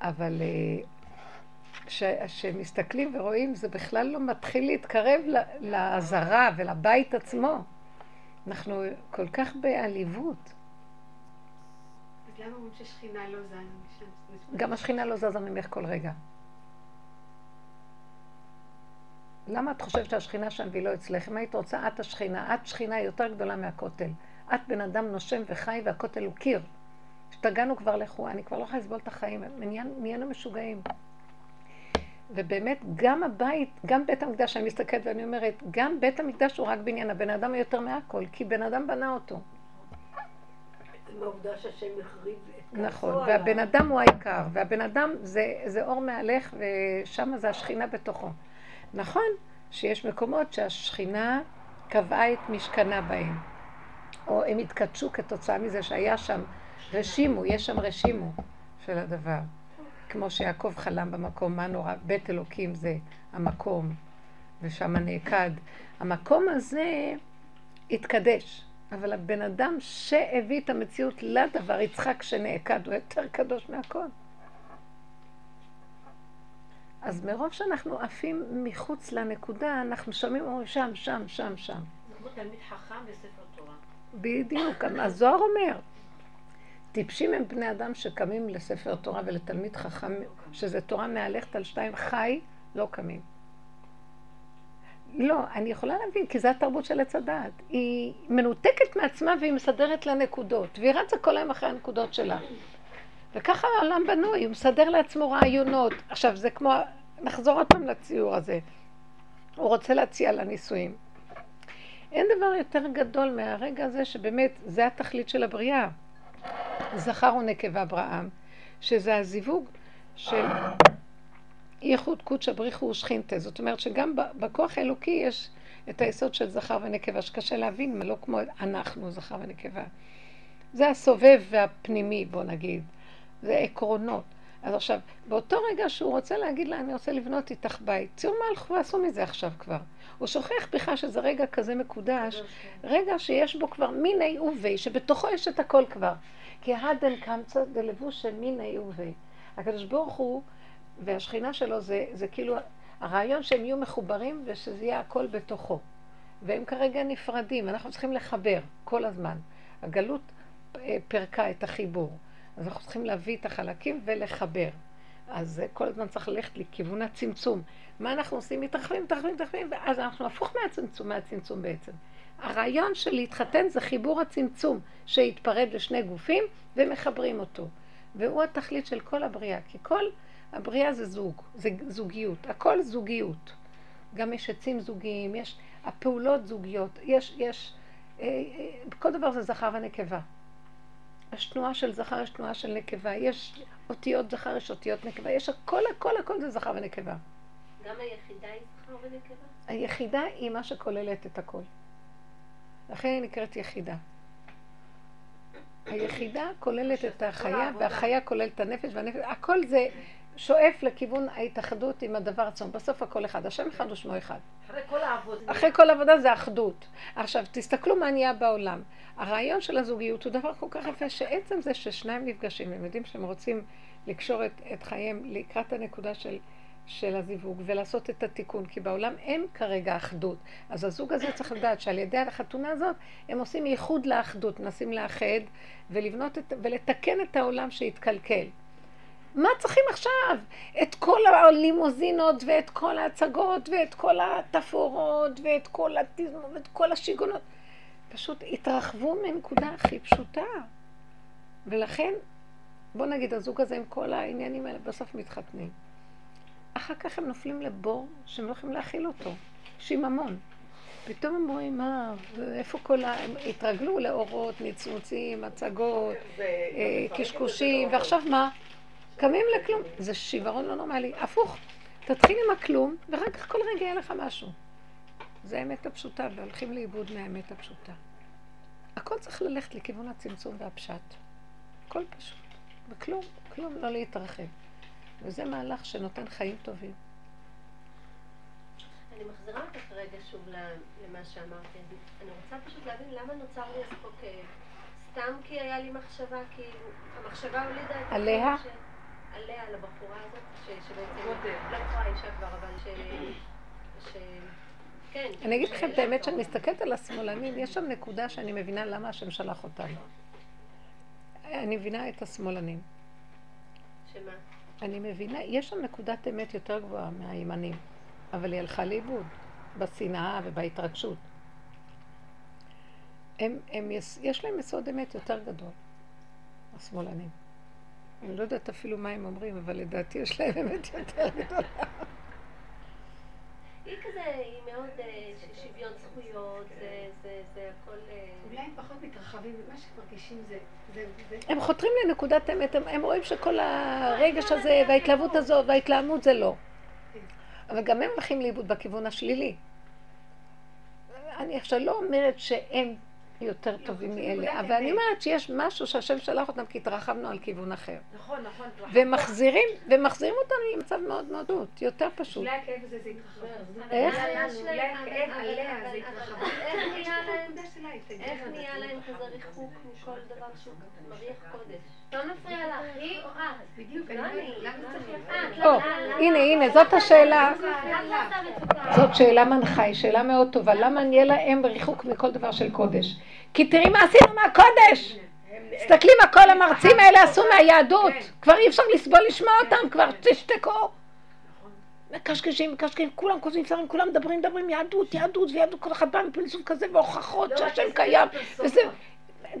אבל כשמסתכלים ורואים זה בכלל לא מתחיל להתקרב לעזרה ולבית עצמו, אנחנו כל כך בעליבות. למה אומרים ששכינה לא זזה? גם השכינה לא זזה ממך כל רגע. למה את חושבת שהשכינה שם והיא לא אצלך? אם היית רוצה, את השכינה. את שכינה יותר גדולה מהכותל. את בן אדם נושם וחי והכותל הוא קיר. השתגענו כבר לחואה, אני כבר לא יכולה לסבול את החיים. מעניין המשוגעים. ובאמת גם הבית, גם בית המקדש, אני מסתכלת ואני אומרת, גם בית המקדש הוא רק בניין. הבן אדם יותר מהכל, כי בן אדם בנה אותו. מהעובדה שהשם החריב את כעסו. נכון, והבן אדם הוא העיקר, והבן אדם זה, זה אור מהלך, ושם זה השכינה בתוכו. נכון שיש מקומות שהשכינה קבעה את משכנה בהם, או הם התקדשו כתוצאה מזה שהיה שם רשימו, יש שם רשימו של הדבר. כמו שיעקב חלם במקום, מה נורא, בית אלוקים זה המקום, ושם הנעקד. המקום הזה התקדש. אבל הבן אדם שהביא את המציאות לדבר, יצחק שנעקד, הוא יותר קדוש מהכל. אז מרוב שאנחנו עפים מחוץ לנקודה, אנחנו שומעים אומרים שם, שם, שם, שם. אנחנו תלמיד חכם בספר תורה. בדיוק, הזוהר אומר, טיפשים הם בני אדם שקמים לספר תורה ולתלמיד חכם, שזה תורה מהלכת על שתיים, חי, לא קמים. לא, אני יכולה להבין, כי זו התרבות של עץ הדעת. היא מנותקת מעצמה והיא מסדרת לה נקודות, והיא רצה כל היום אחרי הנקודות שלה. וככה העולם בנוי, הוא מסדר לעצמו רעיונות. עכשיו, זה כמו, נחזור עוד פעם לציור הזה. הוא רוצה להציע לניסויים. אין דבר יותר גדול מהרגע הזה שבאמת, זה התכלית של הבריאה. זכר ונקבה בראם, שזה הזיווג של... ייחוד קודש הבריחו ושכינתה. זאת אומרת שגם בכוח האלוקי יש את היסוד של זכר ונקבה, שקשה להבין, לא כמו אנחנו זכר ונקבה. זה הסובב והפנימי, בוא נגיד. זה עקרונות. אז עכשיו, באותו רגע שהוא רוצה להגיד לה, אני רוצה לבנות איתך בית, ציור מהלכו ועשו מזה עכשיו כבר. הוא שוכח בכלל שזה רגע כזה מקודש, רגע שיש בו כבר מיני ובי, שבתוכו יש את הכל כבר. כי הדן קמצא דלבוש של מיני ובי. הקדוש ברוך הוא, והשכינה שלו זה, זה כאילו הרעיון שהם יהיו מחוברים ושזה יהיה הכל בתוכו. והם כרגע נפרדים, אנחנו צריכים לחבר כל הזמן. הגלות פרקה את החיבור, אז אנחנו צריכים להביא את החלקים ולחבר. אז כל הזמן צריך ללכת לכיוון הצמצום. מה אנחנו עושים? מתרחבים, מתרחבים, מתרחבים, ואז אנחנו הפוך מהצמצום, מהצמצום בעצם. הרעיון של להתחתן זה חיבור הצמצום שהתפרד לשני גופים ומחברים אותו. והוא התכלית של כל הבריאה, כי כל... הבריאה זה זוג, זה זוגיות, הכל זוגיות. גם יש עצים זוגיים, יש הפעולות זוגיות, יש, יש, כל דבר זה זכר ונקבה. יש תנועה של זכר, יש תנועה של נקבה, יש אותיות זכר, יש אותיות נקבה, יש הכל, הכל, הכל זה זכר ונקבה. גם היחידה היא זכר ונקבה? היחידה היא מה שכוללת את הכל. לכן היא נקראת יחידה. היחידה כוללת את החיה, והחיה כוללת את הנפש, והנפש, הכל זה... שואף לכיוון ההתאחדות עם הדבר עצום. בסוף הכל אחד. השם אחד ושמו אחד. אחרי כל העבודה. אחרי כל העבודה זה האחדות. עכשיו, תסתכלו מה נהיה בעולם. הרעיון של הזוגיות הוא דבר כל כך יפה, שעצם זה ששניים נפגשים, הם יודעים שהם רוצים לקשור את, את חייהם לקראת הנקודה של, של הזיווג, ולעשות את התיקון, כי בעולם אין כרגע אחדות. אז הזוג הזה צריך לדעת שעל ידי החתונה הזאת, הם עושים ייחוד לאחדות, מנסים לאחד ולבנות את, ולתקן את העולם שהתקלקל. מה צריכים עכשיו? את כל הלימוזינות ואת כל ההצגות ואת כל התפאורות ואת כל התזמון ואת כל השיגונות. פשוט התרחבו מנקודה הכי פשוטה. ולכן, בוא נגיד, הזוג הזה עם כל העניינים האלה בסוף מתחתנים. אחר כך הם נופלים לבור שהם לא יכולים להכיל אותו, שיממון. פתאום הם רואים, מה, איפה כל ה... הם התרגלו לאורות, ניצוצים, הצגות, קשקושים, ועכשיו מה? קמים לכלום. זה שיוורון לא נורמלי. הפוך, תתחיל עם הכלום, ורק כל רגע יהיה לך משהו. זה האמת הפשוטה, והולכים לאיבוד מהאמת הפשוטה. הכל צריך ללכת לכיוון הצמצום והפשט. הכל פשוט. וכלום, כלום לא להתרחב. וזה מהלך שנותן חיים טובים. אני מחזירה אותך רגע שוב למה שאמרתי. אני רוצה פשוט להבין למה נוצר לי אז פה כאב. סתם כי היה לי מחשבה, כי המחשבה הולידה את... עליה? עליה, על הבחורה הזאת, שבעצם... לא יכולה אישה כבר, אבל ש... כן. אני אגיד לכם את האמת שאני מסתכלת על השמאלנים, יש שם נקודה שאני מבינה למה השם שלח אותנו. אני מבינה את השמאלנים. שמה? אני מבינה, יש שם נקודת אמת יותר גבוהה מהימנים. אבל היא הלכה לאיבוד, בשנאה ובהתרגשות. הם, הם יש, יש להם מסוד אמת יותר גדול, השמאלנים. אני לא יודעת אפילו מה הם אומרים, אבל לדעתי יש להם אמת יותר גדולה. היא כזה, היא מאוד שוויון זכויות, זה הכל... אולי הם פחות מתרחבים, מה שמרגישים זה... הם חותרים לנקודת אמת, הם רואים שכל הרגש הזה וההתלהבות הזאת וההתלהמות זה לא. אבל גם הם הולכים לאיבוד בכיוון השלילי. אני עכשיו לא אומרת שהם יותר טובים מאלה, אבל אני אומרת שיש משהו שהשם שלח אותם כי התרחבנו על כיוון אחר. נכון, נכון. ומחזירים, ומחזירים אותנו למצב מאוד נודות, יותר פשוט. אולי הכאב הזה זה התרחב. איך? אולי הכאב עליה זה התרחב. איך נהיה להם כזה ריחוק מכל דבר שהוא מריח קודש? לא נפריע לך, היא או את? בדיוק, לא אני. או, הנה, הנה, זאת השאלה. זאת שאלה מנחה, היא שאלה מאוד טובה. למה נהיה להם ריחוק מכל דבר של קודש? כי תראי מה עשינו מהקודש. תסתכלי מה כל המרצים האלה עשו מהיהדות. כבר אי אפשר לסבול לשמוע אותם, כבר תשתקו. מקשקשים, מקשקשים, כולם כוזים, כולם מדברים, מדברים יהדות, יהדות, ויהדות, כל אחד בא מפלסום כזה והוכחות שהשם קיים. וזה...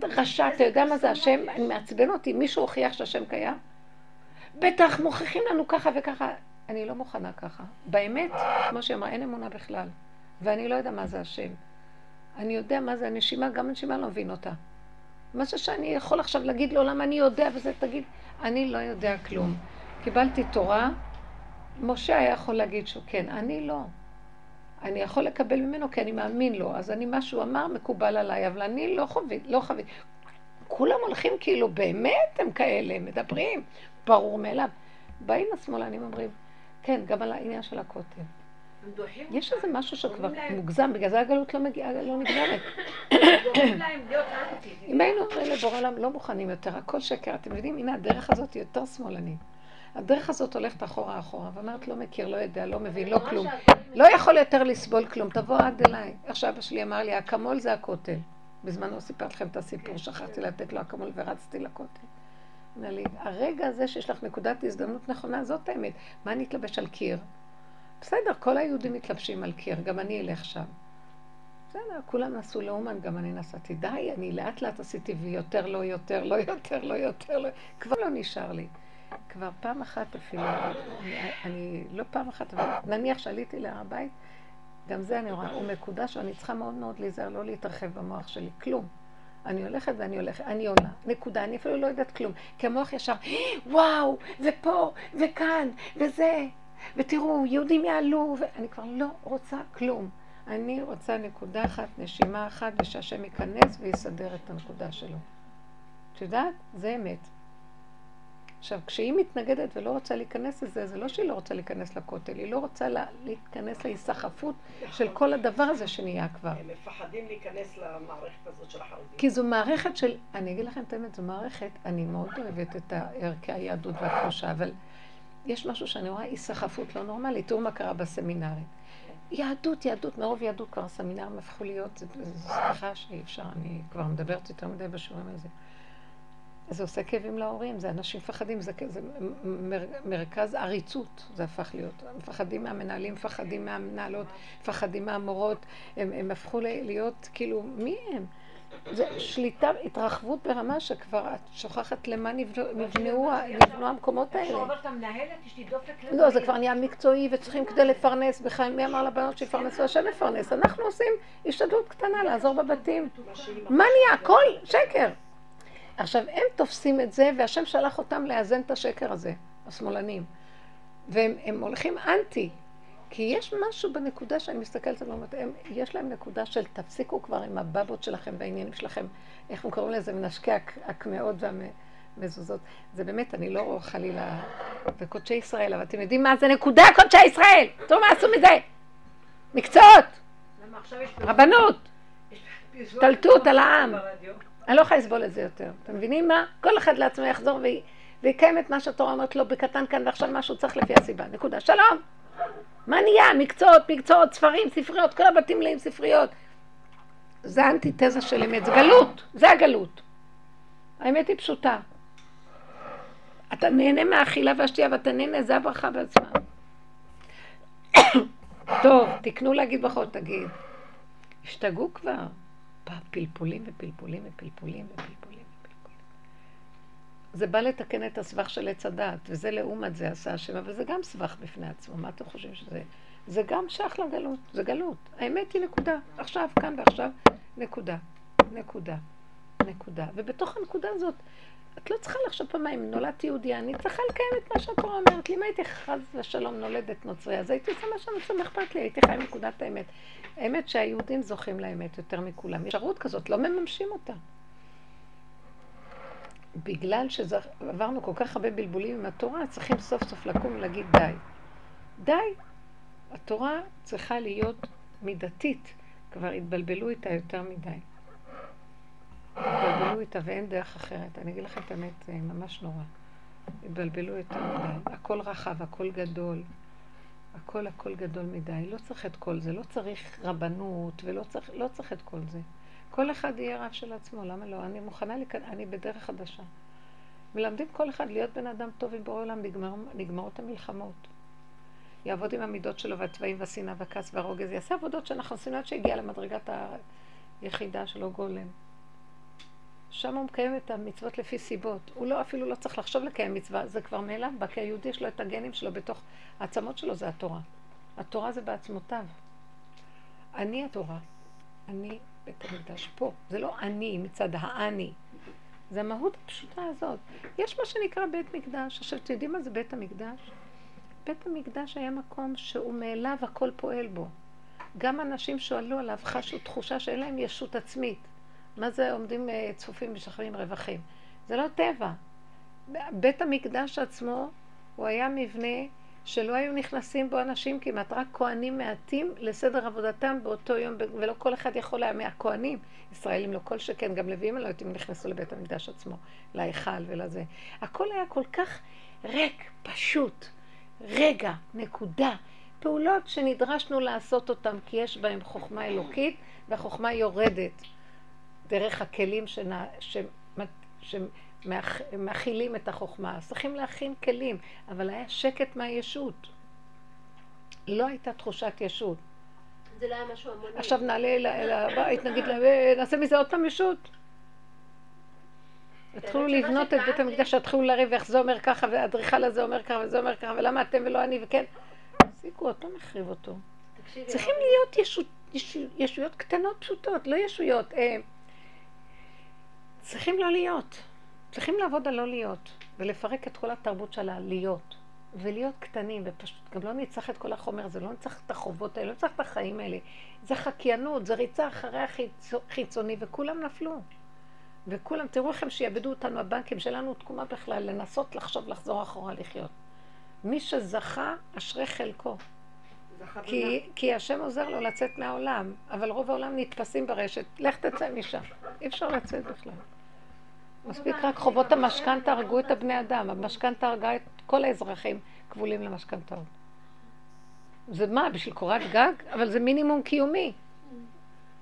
רשע, אתה יודע מה זה השם? אני מעצבן אותי, מישהו הוכיח שהשם קיים? בטח, מוכיחים לנו ככה וככה. אני לא מוכנה ככה. באמת, כמו שהיא אמרה, אין אמונה בכלל. ואני לא יודע מה זה השם. אני יודע מה זה הנשימה, גם הנשימה לא מבין אותה. משהו שאני יכול עכשיו להגיד לו למה אני יודע, וזה תגיד, אני לא יודע כלום. קיבלתי תורה, משה היה יכול להגיד שהוא כן, אני לא. אני יכול לקבל ממנו כי אני מאמין לו, אז אני מה שהוא אמר מקובל עליי, אבל אני לא חווית, לא חווית. כולם הולכים כאילו באמת הם כאלה, מדברים, ברור מאליו. באים השמאלנים אומרים, כן, גם על העניין של הכותל. יש איזה משהו שכבר מוגזם, בגלל זה הגלות לא נגמרת. אם היינו אומרים לבורא עולם, לא מוכנים יותר, הכל שקר. אתם יודעים, הנה הדרך הזאת היא יותר שמאלנית. הדרך הזאת הולכת אחורה אחורה, ואומרת לא מכיר, לא יודע, לא מבין, לא כלום. לא יכול יותר לסבול כלום, תבוא עד אליי. עכשיו אבא שלי אמר לי, הקמול זה הכותל. בזמנו סיפר לכם את הסיפור, שכחתי לתת לו הקמול ורצתי לכותל. אמר לי, הרגע הזה שיש לך נקודת הזדמנות נכונה, זאת האמת. מה אני אתלבש על קיר? בסדר, כל היהודים מתלבשים על קיר, גם אני אלך שם. בסדר, כולם נסעו לאומן, גם אני נסעתי. די, אני לאט לאט עשיתי ויותר, לא יותר, לא יותר, לא יותר, כבר לא נשאר לי. כבר פעם אחת אפילו, אני, אני לא פעם אחת, אבל נניח שעליתי להר הבית, גם זה אני רואה, הוא מקודש, ואני צריכה מאוד מאוד להיזהר, לא להתרחב במוח שלי, כלום. אני הולכת ואני הולכת, אני עולה, נקודה, אני אפילו לא יודעת כלום, כי המוח ישר, וואו, ופה, וכאן, וזה, ותראו, יהודים יעלו, ואני כבר לא רוצה כלום. אני רוצה נקודה אחת, נשימה אחת, ושהשם ייכנס ויסדר את הנקודה שלו. את יודעת? זה אמת. עכשיו, כשהיא מתנגדת ולא רוצה להיכנס לזה, זה לא שהיא לא רוצה להיכנס לכותל, היא לא רוצה לה, להיכנס להיסחפות של כל הדבר הזה שנהיה כבר. הם מפחדים להיכנס למערכת הזאת של החרדים. כי זו מערכת של, אני אגיד לכם את האמת, זו מערכת, אני מאוד אוהבת את הערכי היהדות והתחושה, אבל יש משהו שאני רואה, היסחפות לא נורמלית, תראו מה קרה בסמינרים. יהדות, יהדות, מרוב יהדות כבר הסמינרים הפכו להיות, זו סליחה שאי אפשר, אני כבר מדברת יותר מדי בשיעורים על זה. זה עושה כאבים להורים, זה אנשים מפחדים, זה, זה מר, מרכז עריצות, זה הפך להיות. מפחדים מהמנהלים, מפחדים מהמנהלות, מפחדים מהמורות, הם, הם הפכו להיות, כאילו, מי הם? זה שליטה, התרחבות ברמה שכבר את שוכחת למה נבנו המקומות האלה. כשעוברת המנהלת, יש לי דופק לב. לא, זה כבר נהיה מקצועי וצריכים כדי לפרנס. בחיים, מי אמר לבנות שיפרנסו? השם לפרנס. אנחנו עושים השתדלות קטנה לעזור בבתים. מה נהיה? הכל שקר. עכשיו, הם תופסים את זה, והשם שלח אותם לאזן את השקר הזה, השמאלנים. והם הולכים אנטי. כי יש משהו בנקודה שאני מסתכלת על אומרת, יש להם נקודה של תפסיקו כבר עם הבבות שלכם והעניינים שלכם, איך הם קוראים לזה, מנשקי הקמאות והמזוזות. זה באמת, אני לא רואה חלילה בקודשי ישראל, אבל אתם יודעים מה זה נקודה קודשי ישראל? תראו מה עשו מזה? מקצועות, רבנות, תלטות על העם. אני לא יכולה לסבול את זה יותר. אתם מבינים מה? כל אחד לעצמו יחזור ויקיים את מה שהתורה אומרת לו בקטן כאן ועכשיו משהו צריך לפי הסיבה. נקודה. שלום. מה נהיה? מקצועות, מקצועות, ספרים, ספריות, כל הבתים להם ספריות. זה האנטיתזה של אמת, זה גלות, זה הגלות. האמת היא פשוטה. אתה נהנה מהאכילה והשתייה ואתה נהנה, זה הברכה בעצמה. טוב, תקנו להגיד בחוד, תגיד. השתגעו כבר. פלפולים ופלפולים ופלפולים ופלפולים. זה בא לתקן את הסבך של עץ הדעת, וזה לעומת זה עשה השם, אבל זה גם סבך בפני עצמו. מה אתם חושבים שזה? זה גם שייך לגלות, זה גלות. האמת היא נקודה. עכשיו, כאן ועכשיו, נקודה, נקודה, נקודה. ובתוך הנקודה הזאת, את לא צריכה לחשוב פעמיים, נולדת יהודיה, אני צריכה לקיים את מה שהתורה אומרת לי. אם הייתי חס ושלום נולדת נוצריה, אז הייתי עושה מה שאני אכפת לי, הייתי חיה נקודת האמת. האמת שהיהודים זוכים לאמת יותר מכולם. אפשרות כזאת, לא מממשים אותה. בגלל שעברנו כל כך הרבה בלבולים עם התורה, צריכים סוף סוף לקום ולהגיד די. די. התורה צריכה להיות מידתית. כבר התבלבלו איתה יותר מדי. התבלבלו איתה ואין דרך אחרת. אני אגיד לכם את האמת, זה ממש נורא. התבלבלו יותר מדי. הכל רחב, הכל גדול. הכל הכל גדול מדי. לא צריך את כל זה. לא צריך רבנות ולא צריך, לא צריך את כל זה. כל אחד יהיה רב של עצמו, למה לא? אני מוכנה לכאן, אני בדרך חדשה. מלמדים כל אחד להיות בן אדם טוב ובורא עולם, נגמר, נגמרות המלחמות. יעבוד עם המידות שלו והצבעים והשנאה והכעס והרוגז, יעשה עבודות שאנחנו עושים עד שהגיע למדרגת היחידה שלו גולם. שם הוא מקיים את המצוות לפי סיבות. הוא לא, אפילו לא צריך לחשוב לקיים מצווה, זה כבר מאליו, כי היהודי יש לו את הגנים שלו בתוך העצמות שלו, זה התורה. התורה זה בעצמותיו. אני התורה. אני בית המקדש פה. זה לא אני מצד העני. זה המהות הפשוטה הזאת. יש מה שנקרא בית מקדש. עכשיו, אתם יודעים מה זה בית המקדש? בית המקדש היה מקום שהוא מאליו הכל פועל בו. גם אנשים שואלו עליו חשו תחושה שאין להם ישות עצמית. מה זה עומדים צפופים ושחרים רווחים? זה לא טבע. בית המקדש עצמו הוא היה מבנה שלא היו נכנסים בו אנשים, כמעט רק כהנים מעטים לסדר עבודתם באותו יום, ולא כל אחד יכול היה מהכהנים. ישראלים לא כל שכן, גם לוויים לא הייתם נכנסו לבית המקדש עצמו, להיכל ולזה. הכל היה כל כך ריק, פשוט, רגע, נקודה, פעולות שנדרשנו לעשות אותן, כי יש בהן חוכמה אלוקית, והחוכמה יורדת דרך הכלים שנה, שמת, שמת, מאכילים את החוכמה, צריכים להכין כלים, אבל היה שקט מהישות. לא הייתה תחושת ישות. זה לא היה משהו המוני. עכשיו נעלה אל הבית, נגיד להם, נעשה מזה עוד פעם ישות. התחילו לבנות את בית המקדש, התחילו לריב, איך זה אומר ככה, והאדריכל הזה אומר ככה, וזה אומר ככה, ולמה אתם ולא אני, וכן. תפסיקו, אותו מחריב אותו. צריכים להיות ישויות קטנות פשוטות, לא ישויות. צריכים לא להיות. צריכים לעבוד על לא להיות, ולפרק את כל התרבות שלה, להיות, ולהיות קטנים, ופשוט גם לא נצטרך את כל החומר הזה, לא נצטרך את החובות האלה, לא נצטרך את החיים האלה. זה חקיינות, זה ריצה אחרי החיצוני, וכולם נפלו. וכולם, תראו לכם שיאבדו אותנו הבנקים, שלנו תקומה בכלל, לנסות לחשוב, לחזור אחורה, לחיות. מי שזכה, אשרי חלקו. כי, כי השם עוזר לו לצאת מהעולם, אבל רוב העולם נתפסים ברשת, לך תצא משם. אי אפשר לצאת בכלל. מספיק רק חובות המשכנתא הרגו את הבני אדם, המשכנתא הרגה את כל האזרחים כבולים למשכנתאות. זה מה? בשביל קורת גג? אבל זה מינימום קיומי.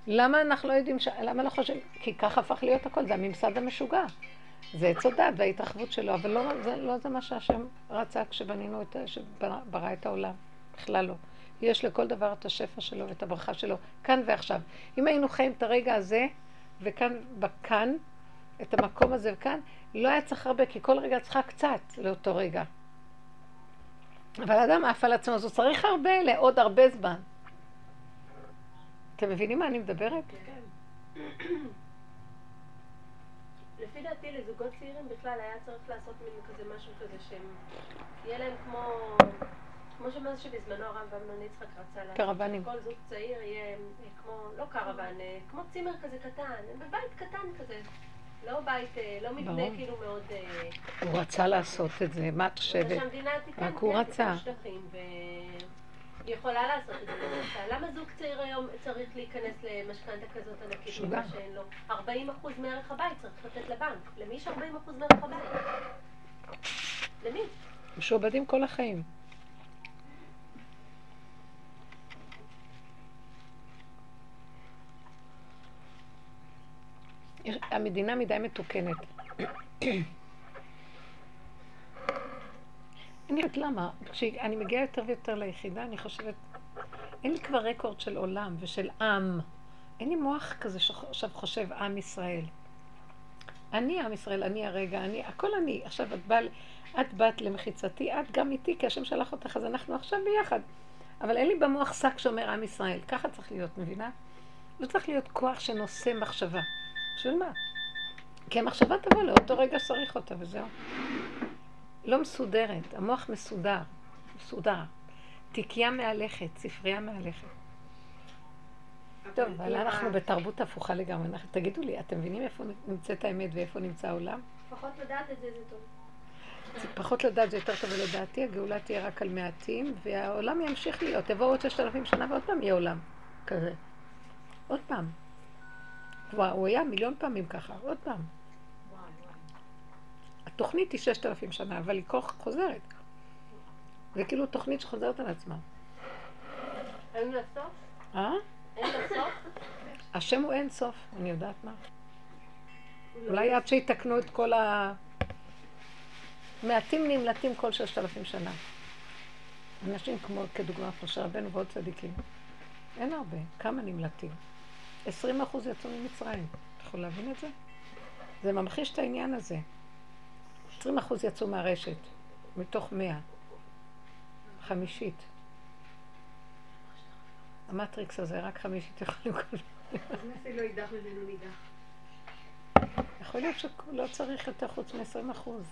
למה אנחנו לא יודעים, ש... למה לא חושבים? כי כך הפך להיות הכל, זה הממסד המשוגע. זה הצודד וההתרחבות שלו, אבל לא זה, לא זה מה שהשם רצה כשבנינו את... כשברא את העולם, בכלל לא. יש לכל דבר את השפע שלו ואת הברכה שלו, כאן ועכשיו. אם היינו חיים את הרגע הזה, וכאן, בכאן, את המקום הזה וכאן, לא היה צריך הרבה, כי כל רגע צריכה קצת לאותו רגע. אבל האדם אף על עצמו, אז הוא צריך הרבה לעוד הרבה זמן. אתם מבינים מה אני מדברת? כן. לפי דעתי, לזוגות צעירים בכלל היה צריך לעשות מין כזה משהו כזה שהם... יהיה להם כמו... כמו שמאז שבזמנו הרב אמנון יצחק רצה לה... קרבנים. כל זוג צעיר יהיה כמו... לא קרבן, כמו צימר כזה קטן. בבית קטן כזה. לא בית, לא מבנה כאילו מאוד... הוא רצה לעשות את זה, מה תחשבת? שהמדינה תיקן, רק הוא רצה. שטחים ו... היא יכולה לעשות את זה. למה זוג צעיר היום צריך להיכנס למשכנתא כזאת ענקית? שוגע. ארבעים אחוז מערך הבית צריך לתת לבנק. למי יש ארבעים אחוז מערך הבית? למי? משועבדים כל החיים. המדינה מדי מתוקנת. אני יודעת למה, כשאני מגיעה יותר ויותר ליחידה, אני חושבת, אין לי כבר רקורד של עולם ושל עם. אין לי מוח כזה שעכשיו חושב עם ישראל. אני עם ישראל, אני הרגע, אני, הכל אני. עכשיו את באת, את באת למחיצתי, את גם איתי, כי השם שלח אותך, אז אנחנו עכשיו ביחד. אבל אין לי במוח שק שאומר עם ישראל. ככה צריך להיות, מבינה? לא צריך להיות כוח שנושא מחשבה. של מה? כי המחשבה תבוא לאותו רגע שצריך אותה, וזהו. לא מסודרת, המוח מסודר, מסודר. תיקייה מהלכת, ספרייה מהלכת. טוב, אבל אנחנו בתרבות הפוכה לגמרי. תגידו לי, אתם מבינים איפה נמצאת האמת ואיפה נמצא העולם? פחות לדעת את זה, זה טוב. פחות לדעת זה יותר טוב לדעתי, הגאולה תהיה רק על מעטים, והעולם ימשיך להיות. תבואו עוד ששת אלפים שנה ועוד פעם יהיה עולם כזה. עוד פעם. כבר, הוא היה מיליון פעמים ככה, עוד פעם. התוכנית היא ששת אלפים שנה, אבל היא חוזרת. זה כאילו תוכנית שחוזרת על עצמה. אין לסוף? אה? אין לסוף? השם הוא אין סוף, אני יודעת מה. אולי עד שיתקנו את כל ה... מעטים נמלטים כל ששת אלפים שנה. אנשים כמו, כדוגמה, משה רבנו ועוד צדיקים. אין הרבה, כמה נמלטים. עשרים אחוז יצאו ממצרים. אתה יכול להבין את זה? זה ממחיש את העניין הזה. עשרים אחוז יצאו מהרשת, מתוך מאה. חמישית. המטריקס הזה, רק חמישית יכולים כל מיני. אז נסי לא יידח ממנו נידח. יכול להיות שלא צריך יותר חוץ מ-עשרים אחוז.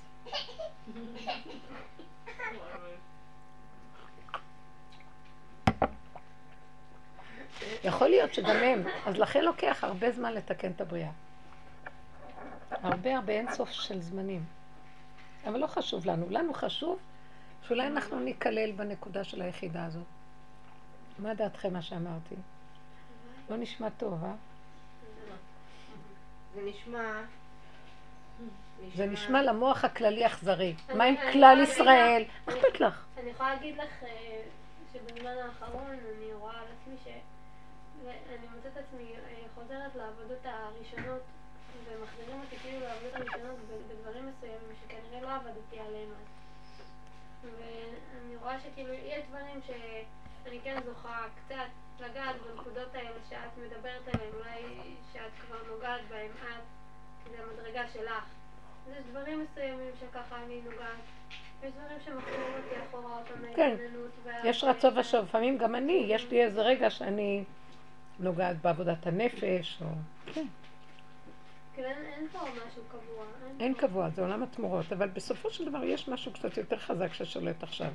יכול להיות שגם הם, אז לכן לוקח הרבה זמן לתקן את הבריאה. הרבה הרבה אין סוף של זמנים. אבל לא חשוב לנו. לנו חשוב שאולי אנחנו ניקלל בנקודה של היחידה הזאת. מה דעתכם מה שאמרתי? לא נשמע טוב, אה? זה נשמע... זה נשמע למוח הכללי אכזרי. מה עם כלל ישראל? אכפת לך. אני יכולה להגיד לך... שבזמן האחרון אני רואה על עצמי ש... ואני מוצאת עצמי חוזרת לעבודות הראשונות ומחזירים אותי כאילו לעבודות הראשונות בדברים מסוימים שכנראה לא עבדתי עליהם אז. ואני רואה שכאילו יש דברים שאני כן זוכה קצת לגעת בנקודות האלה שאת מדברת עליהם, אולי שאת כבר נוגעת בהם את, כי זה המדרגה שלך. יש דברים מסוימים שככה אני נוגעת. יש דברים שמחזירים אותי אחורה אותם ההתננות. יש רצו ושוב, לפעמים גם אני, יש לי איזה רגע שאני נוגעת בעבודת הנפש או... כן. כן, אין פה משהו קבוע. אין קבוע, זה עולם התמורות, אבל בסופו של דבר יש משהו קצת יותר חזק ששולט עכשיו.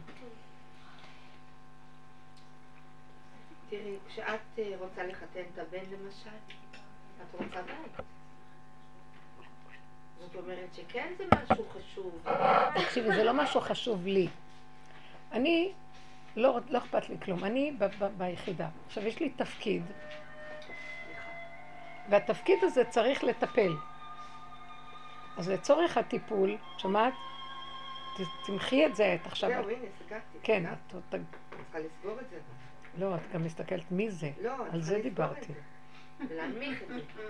תראי, כשאת רוצה לחתן את הבן למשל, את רוצה בית. זאת אומרת שכן זה משהו חשוב. תקשיבי, זה לא משהו חשוב לי. אני, לא אכפת לי כלום, אני ביחידה. עכשיו יש לי תפקיד, והתפקיד הזה צריך לטפל. אז לצורך הטיפול, שמעת? תמחי את זה את עכשיו. זהו, הנה, סגרתי. כן, את... אני צריכה לסגור את זה. לא, את גם מסתכלת מי זה. לא, אני צריכה לסגור את זה. על זה דיברתי. ולהנמיך את זה.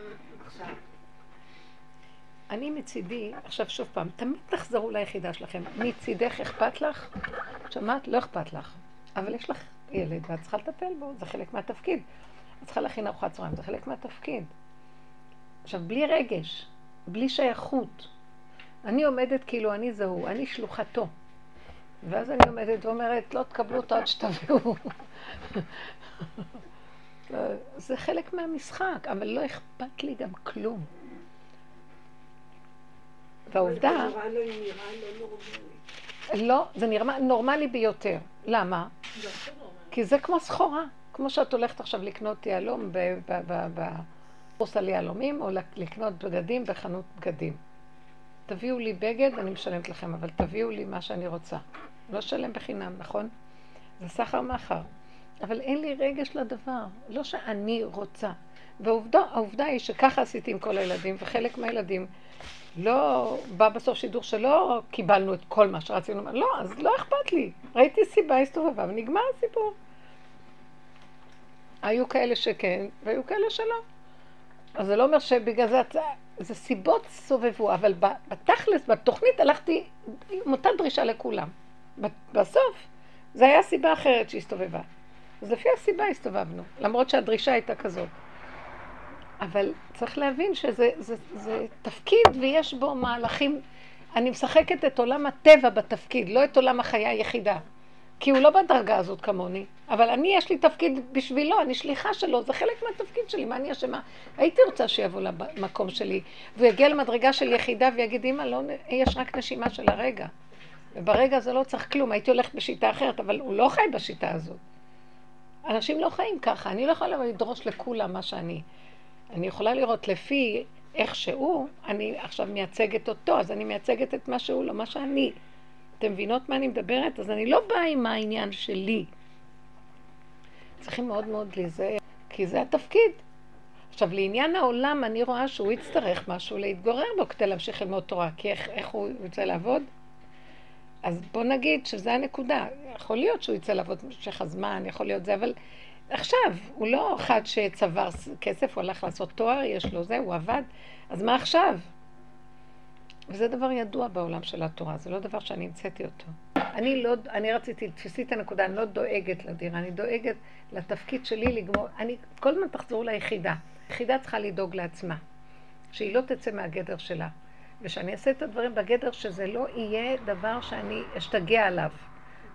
עכשיו. אני מצידי, עכשיו שוב פעם, תמיד תחזרו ליחידה שלכם. מצידך אכפת לך? שמעת? לא אכפת לך. אבל יש לך ילד ואת צריכה לטפל בו, זה חלק מהתפקיד. את צריכה להכין ארוחת צהריים, זה חלק מהתפקיד. עכשיו, בלי רגש, בלי שייכות. אני עומדת כאילו אני זהו, אני שלוחתו. ואז אני עומדת ואומרת, לא תקבלו אותו עד שתביאו. זה חלק מהמשחק, אבל לא אכפת לי גם כלום. והעובדה... זה נראה לא נורמלי. לא, זה נראה נורמלי ביותר. למה? כי זה כמו סחורה. כמו שאת הולכת עכשיו לקנות יהלום בפורסה ליהלומים, או לקנות בגדים בחנות בגדים. תביאו לי בגד, אני משלמת לכם, אבל תביאו לי מה שאני רוצה. לא שלם בחינם, נכון? זה סחר מאחר. אבל אין לי רגש לדבר, לא שאני רוצה. והעובדה היא שככה עשיתי עם כל הילדים, וחלק מהילדים לא בא בסוף שידור שלא קיבלנו את כל מה שרצינו. לא, אז לא אכפת לי. ראיתי סיבה, הסתובבה, ונגמר הסיפור. היו כאלה שכן, והיו כאלה שלא. אז זה לא אומר שבגלל זה... זה סיבות סובבו, אבל בתכלס, בתוכנית הלכתי עם אותה דרישה לכולם. בסוף, זה היה סיבה אחרת שהסתובבה. אז לפי הסיבה הסתובבנו, למרות שהדרישה הייתה כזאת. אבל צריך להבין שזה זה, זה תפקיד ויש בו מהלכים. אני משחקת את עולם הטבע בתפקיד, לא את עולם החיה היחידה. כי הוא לא בדרגה הזאת כמוני, אבל אני יש לי תפקיד בשבילו, אני שליחה שלו, זה חלק מהתפקיד שלי, מה אני אשמה? הייתי רוצה שיבוא למקום שלי, ויגיע למדרגה של יחידה ויגיד, אמא, לא, יש רק נשימה של הרגע. וברגע זה לא צריך כלום, הייתי הולכת בשיטה אחרת, אבל הוא לא חי בשיטה הזאת. אנשים לא חיים ככה, אני לא יכולה לדרוש לכולם מה שאני. אני יכולה לראות לפי איך שהוא, אני עכשיו מייצגת אותו, אז אני מייצגת את מה שהוא, לא מה שאני. אתם מבינות מה אני מדברת? אז אני לא באה עם העניין שלי. צריכים מאוד מאוד להיזהר, כי זה התפקיד. עכשיו, לעניין העולם, אני רואה שהוא יצטרך משהו להתגורר בו כדי להמשיך ללמוד תורה, כי איך, איך הוא יוצא לעבוד? אז בוא נגיד שזה הנקודה. יכול להיות שהוא יצא לעבוד במשך הזמן, יכול להיות זה, אבל עכשיו, הוא לא אחד שצבר כסף, הוא הלך לעשות תואר, יש לו זה, הוא עבד, אז מה עכשיו? וזה דבר ידוע בעולם של התורה, זה לא דבר שאני המצאתי אותו. אני לא, אני רציתי, תפסי את הנקודה, אני לא דואגת לדירה, אני דואגת לתפקיד שלי לגמור, אני כל הזמן תחזור ליחידה. היחידה צריכה לדאוג לעצמה, שהיא לא תצא מהגדר שלה. ושאני אעשה את הדברים בגדר שזה לא יהיה דבר שאני אשתגע עליו,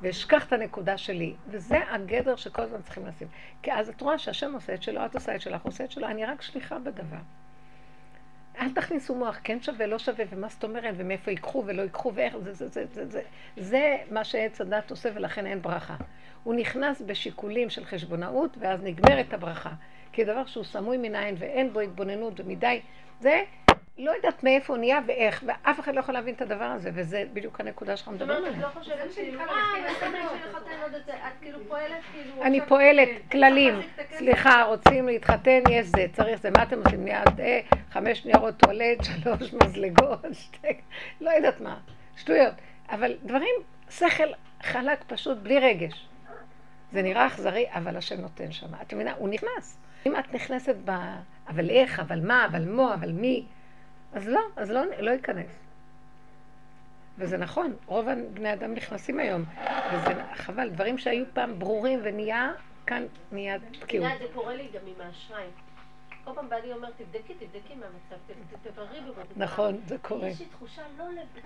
ואשכח את הנקודה שלי. וזה הגדר שכל הזמן צריכים לשים. כי אז את רואה שהשם עושה את שלו, את עושה את שלך, עושה את שלו, אני רק שליחה בדבר. אל תכניסו מוח, כן שווה, לא שווה, ומה זאת אומרת, ומאיפה ייקחו ולא ייקחו, ואיך, זה, זה, זה, זה, זה. זה מה שעץ הדת עושה, ולכן אין ברכה. הוא נכנס בשיקולים של חשבונאות, ואז נגמרת הברכה. כי דבר שהוא סמוי מן העין, ואין בו התבוננות, ומדי, זה לא יודעת מאיפה הוא נהיה ואיך, ואף אחד לא יכול להבין את הדבר הזה, וזה בדיוק הנקודה שלך מדברים עליה. זאת אומרת, את לא חושבת שהיא נראה, אני פועלת, כללים, סליחה, רוצים להתחתן, יש זה, צריך זה, מה אתם עושים? מיד, חמש ניירות טואלט, שלוש מזלגות, שתי, לא יודעת מה, שטויות. אבל דברים, שכל חלק פשוט, בלי רגש. זה נראה אכזרי, אבל השם נותן שם. את מבינה, הוא נכנס. אם את נכנסת ב... אבל איך, אבל מה, אבל מו, אבל מי? אז לא, אז לא, לא ייכנס. וזה נכון, רוב בני אדם נכנסים היום. וזה חבל, דברים שהיו פעם ברורים ונהיה, כאן נהיה תקיעות. זה קורה לי גם עם האשראי. כל פעם בא לי אומר, תבדקי, תבדקי מהמצב, תבררי בו. נכון, זה קורה. יש לי תחושה לא לדעת,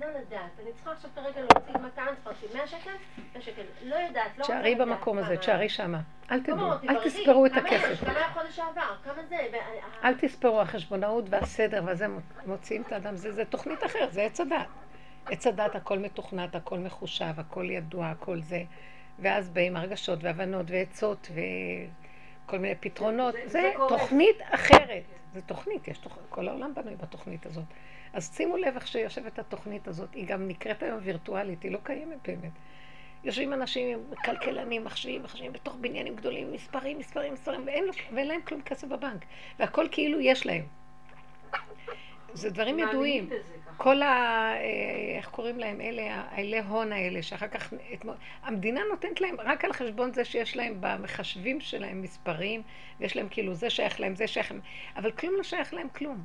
לא לדעת. אני צריכה עכשיו כרגע להוציא מתן, צריכה מאה שקל, מאה שקל. לא יודעת, לא... תשארי במקום הזה, תשארי שמה. אל תדעו, אל תספרו את הכסף. כמה חודש העבר, כמה זה? אל תספרו, החשבונאות והסדר והזה מוציאים את האדם. זה תוכנית אחרת, זה עץ הדת. עץ הדת, הכל מתוכנת, הכל מחושב, הכל ידוע, הכל זה. ואז באים הרגשות והבנות והצעות ו... כל מיני פתרונות, זה, זה, זה תוכנית אחרת. זה תוכנית, יש תוכ... כל העולם בנוי בתוכנית הזאת. אז שימו לב איך שיושבת התוכנית הזאת, היא גם נקראת היום וירטואלית, היא לא קיימת באמת. יושבים אנשים עם כלכלנים, מחשבים, מחשבים בתוך בניינים גדולים, מספרים, מספרים, מספרים, ואין, לו, ואין להם כלום כסף בבנק. והכל כאילו יש להם. זה דברים ידועים. כל ה... איך קוראים להם? אלה, האלה הון האלה, שאחר כך... את... המדינה נותנת להם רק על חשבון זה שיש להם במחשבים שלהם מספרים, ויש להם כאילו זה שייך להם, זה שייך להם, אבל כלום לא שייך להם כלום.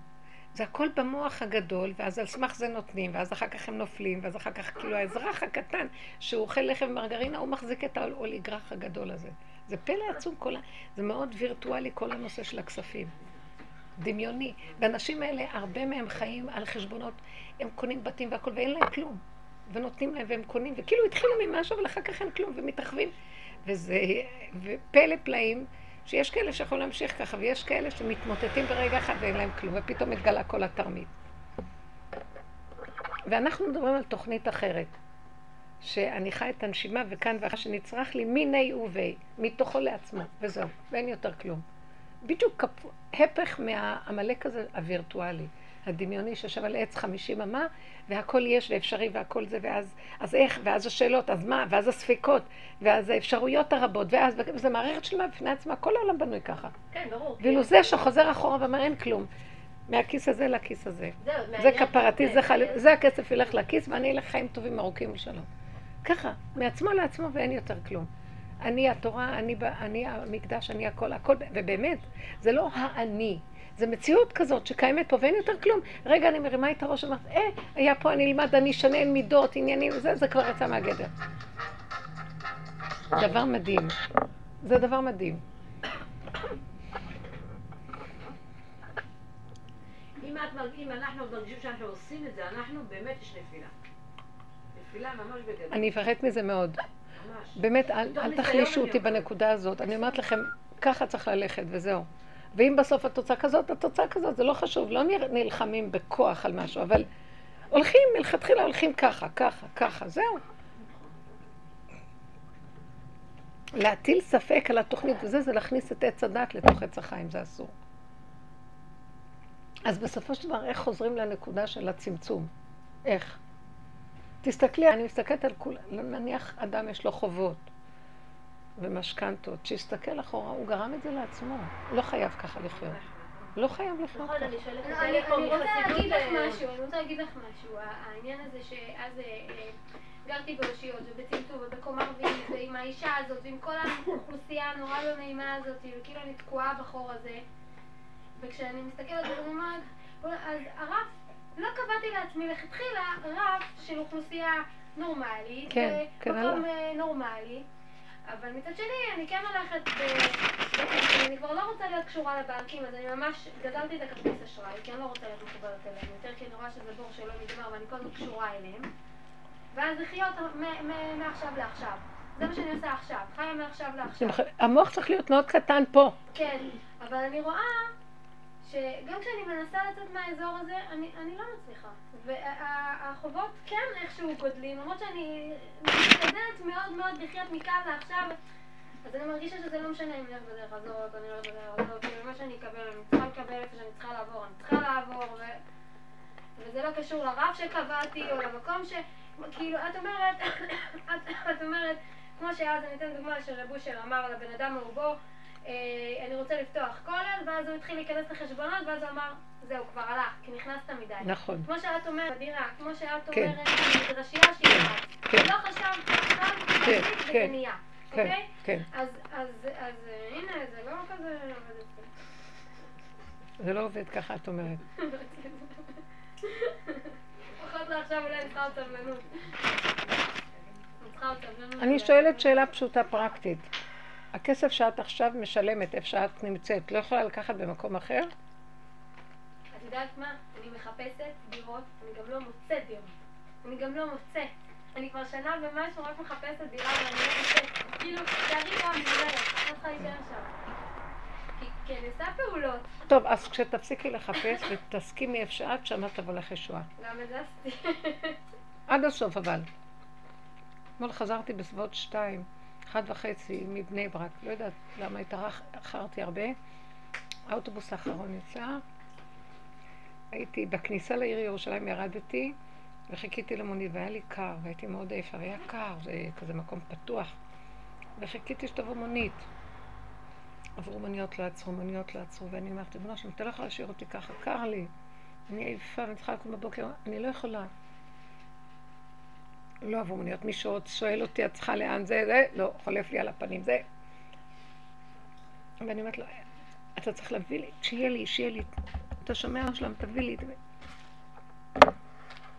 זה הכל במוח הגדול, ואז על סמך זה נותנים, ואז אחר כך הם נופלים, ואז אחר כך כאילו האזרח הקטן, שהוא אוכל לחם מרגרינה, הוא מחזיק את האוליגרח הגדול הזה. זה פלא עצום, כל ה... זה מאוד וירטואלי כל הנושא של הכספים. דמיוני. ואנשים האלה, הרבה מהם חיים על חשבונות, הם קונים בתים והכל, ואין להם כלום. ונותנים להם והם קונים, וכאילו התחילו ממשהו, אבל אחר כך אין כלום, ומתרחבים. וזה פלא פלאים, שיש כאלה שיכולים להמשיך ככה, ויש כאלה שמתמוטטים ברגע אחד ואין להם כלום, ופתאום מתגלה כל התרמית. ואנחנו מדברים על תוכנית אחרת, שאני חי את הנשימה וכאן ואחר שנצרח לי מיני ובי, מתוכו לעצמו, וזהו, ואין יותר כלום. בדיוק הפך מהעמלק הזה הווירטואלי, הדמיוני שישב על עץ חמישים אמה, והכל יש ואפשרי והכל זה, ואז אז איך, ואז השאלות, אז מה, ואז הספקות, ואז האפשרויות הרבות, ואז זה מערכת שלמה בפני עצמה, כל העולם בנוי ככה. כן, ברור. ואילו זה שחוזר אחורה ואומר אין כלום. מהכיס הזה לכיס הזה. זה כפרתי, זה הכסף ילך לכיס, ואני אלך חיים טובים ארוכים לשלום. ככה, מעצמו לעצמו ואין יותר כלום. אני התורה, אני המקדש, אני הכל, הכל, ובאמת, זה לא האני. זה מציאות כזאת שקיימת פה ואין יותר כלום. רגע, אני מרימה את הראש ואומרת, אה, היה פה, אני אלמד, אני אשנה מידות, עניינים, זה, זה כבר יצא מהגדר. דבר מדהים. זה דבר מדהים. אם אנחנו מרגישים שאנחנו עושים את זה, אנחנו באמת יש נפילה. נפילה ממש בגדול. אני אפרט מזה מאוד. באמת, אל תחלישו אותי בנקודה הזאת. אני אומרת לכם, ככה צריך ללכת וזהו. ואם בסוף התוצאה כזאת, התוצאה כזאת, זה לא חשוב, לא נלחמים בכוח על משהו, אבל הולכים, מלכתחילה הולכים ככה, ככה, ככה, זהו. להטיל ספק על התוכנית הזה, זה להכניס את עץ הדת לתוך עץ החיים, זה אסור. אז בסופו של דבר, איך חוזרים לנקודה של הצמצום? איך? תסתכלי, אני מסתכלת על כולם, נניח אדם יש לו חובות ומשכנתות, שיסתכל אחורה, הוא גרם את זה לעצמו. לא חייב ככה לחיות. לא חייב לחיות ככה. אני רוצה להגיד לך משהו, אני רוצה להגיד לך משהו. העניין הזה שאז גרתי באושיות ובצמצום ובקומה רביעית ועם האישה הזאת ועם כל האוכלוסייה הנורא לא נעימה הזאת וכאילו אני תקועה בחור הזה. וכשאני מסתכלת ואני אומרת, אז הרף, לא קבעתי לעצמי לכתחילה רף של אוכלוסייה נורמלית, מקום נורמלי, אבל מצד שני אני כן הולכת, אני כבר לא רוצה להיות קשורה לבנקים, אז אני ממש גדלתי את הכרטיס אשראי, כי אני לא רוצה להיות מחוברת אליהם, יותר כי נורא שזה בור שלא נגמר ואני כל כך קשורה אליהם, ואז לחיות מעכשיו לעכשיו. זה מה שאני עושה עכשיו, חיה מעכשיו לעכשיו. המוח צריך להיות מאוד קטן פה. כן, אבל אני רואה שגם כשאני מנסה לצאת מהאזור הזה, אני, אני לא מצליחה. והחובות כן איכשהו גודלים, למרות שאני מתקדמת מאוד מאוד לחיות מכאן לעכשיו, אז אני מרגישה שזה לא משנה אם אני הולך בדרך הזאת, אני לא הולך בדרך הזאת, ומה שאני אקבל, אני צריכה לקבל איפה שאני צריכה לעבור, אני צריכה לעבור, ו... וזה לא קשור לרב שקבעתי, או למקום ש... כאילו, את אומרת, את, את אומרת, כמו שאז אני אתן דוגמה של רבושר אמר לבן אדם הרובו, אני רוצה לפתוח כולל, ואז הוא התחיל להיכנס לחשבונות, ואז הוא אמר, זהו, כבר הלך, כי נכנסת מדי. נכון. כמו שאת אומרת, בדירה, כמו שאת אומרת, מדרשייה שהיא אמרת. לא חשב, חשב, חשבית וגנייה. אוקיי? כן. אז הנה, זה לא כזה עובד את זה. זה לא עובד ככה, את אומרת. פחות לה עכשיו אולי נצחה אותה בלנות. נצחה אותה בלנות. אני שואלת שאלה פשוטה פרקטית. הכסף שאת עכשיו משלמת, איפה שאת נמצאת, לא יכולה לקחת במקום אחר? את יודעת מה? אני מחפשת דירות, אני גם לא מוצאת דירות. אני גם לא מוצאת. אני כבר שנה ומשהו רק מחפשת דירה, ואני לא מוצאת. כאילו, תארי פה, אני מודרת. אני צריכה להישאר שם. כי נעשה פעולות. טוב, אז כשתפסיקי לחפש ותסכימי איפה שאת, שמה תבוא לך ישועה. גם את זה עשיתי. עד הסוף, אבל. אתמול חזרתי בסביבות שתיים. אחד וחצי מבני ברק, לא יודעת למה התאחרתי הרבה. האוטובוס האחרון יצא, הייתי בכניסה לעיר ירושלים, ירדתי וחיכיתי למונית והיה לי קר והייתי מאוד איפה, היה קר, זה כזה מקום פתוח וחיכיתי שתבוא מונית. עברו מוניות לא עצרו, מוניות לא עצרו ואני אמרתי, בנו שם, אתה לא יכול להשאיר אותי ככה, קר לי, אני איפה, אני צריכה לקום בבוקר, אני לא יכולה. לא עבור מוניות, מישהו עוד שואל אותי, את צריכה לאן זה, זה, לא, חולף לי על הפנים, זה. ואני אומרת לו, אתה צריך להביא לי, שיהיה לי, שיהיה לי, אתה שומע שלם, תביא לי.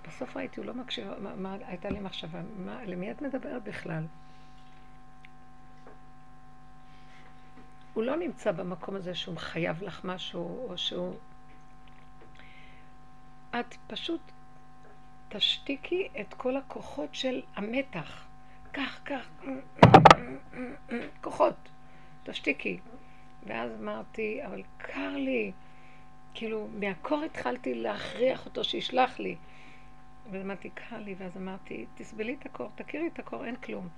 בסוף ראיתי, הוא לא מקשיב, מה, מה, הייתה לי מחשבה, מה, למי את מדברת בכלל? הוא לא נמצא במקום הזה שהוא חייב לך משהו, או שהוא... את פשוט תשתיקי את כל הכוחות של המתח. כך, כך, כוחות. תשתיקי. ואז אמרתי, אבל קר לי. כאילו, מהקור התחלתי להכריח אותו שישלח לי. ואז אמרתי, קר לי, ואז אמרתי, תסבלי את הקור, תכירי את הקור, אין כלום.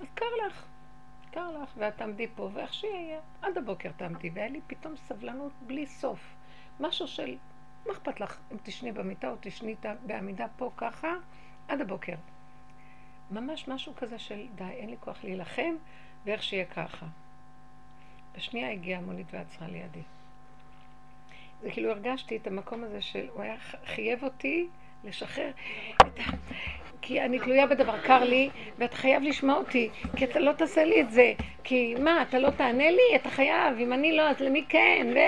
אז קר לך. קר לך, ואת עמדי פה, ואיך שיהיה, עד הבוקר תעמדי, והיה לי פתאום סבלנות בלי סוף. משהו של, מה אכפת לך אם תשני במיטה או תשני בעמידה פה ככה, עד הבוקר. ממש משהו כזה של, די, אין לי כוח להילחם, ואיך שיהיה ככה. בשנייה הגיעה המונית ועצרה לידי. זה כאילו הרגשתי את המקום הזה של, הוא היה חייב אותי לשחרר את ה... כי אני תלויה בדבר, קר לי, ואתה חייב לשמוע אותי, כי אתה לא תעשה לי את זה, כי מה, אתה לא תענה לי, אתה חייב, אם אני לא, אז למי כן, ו...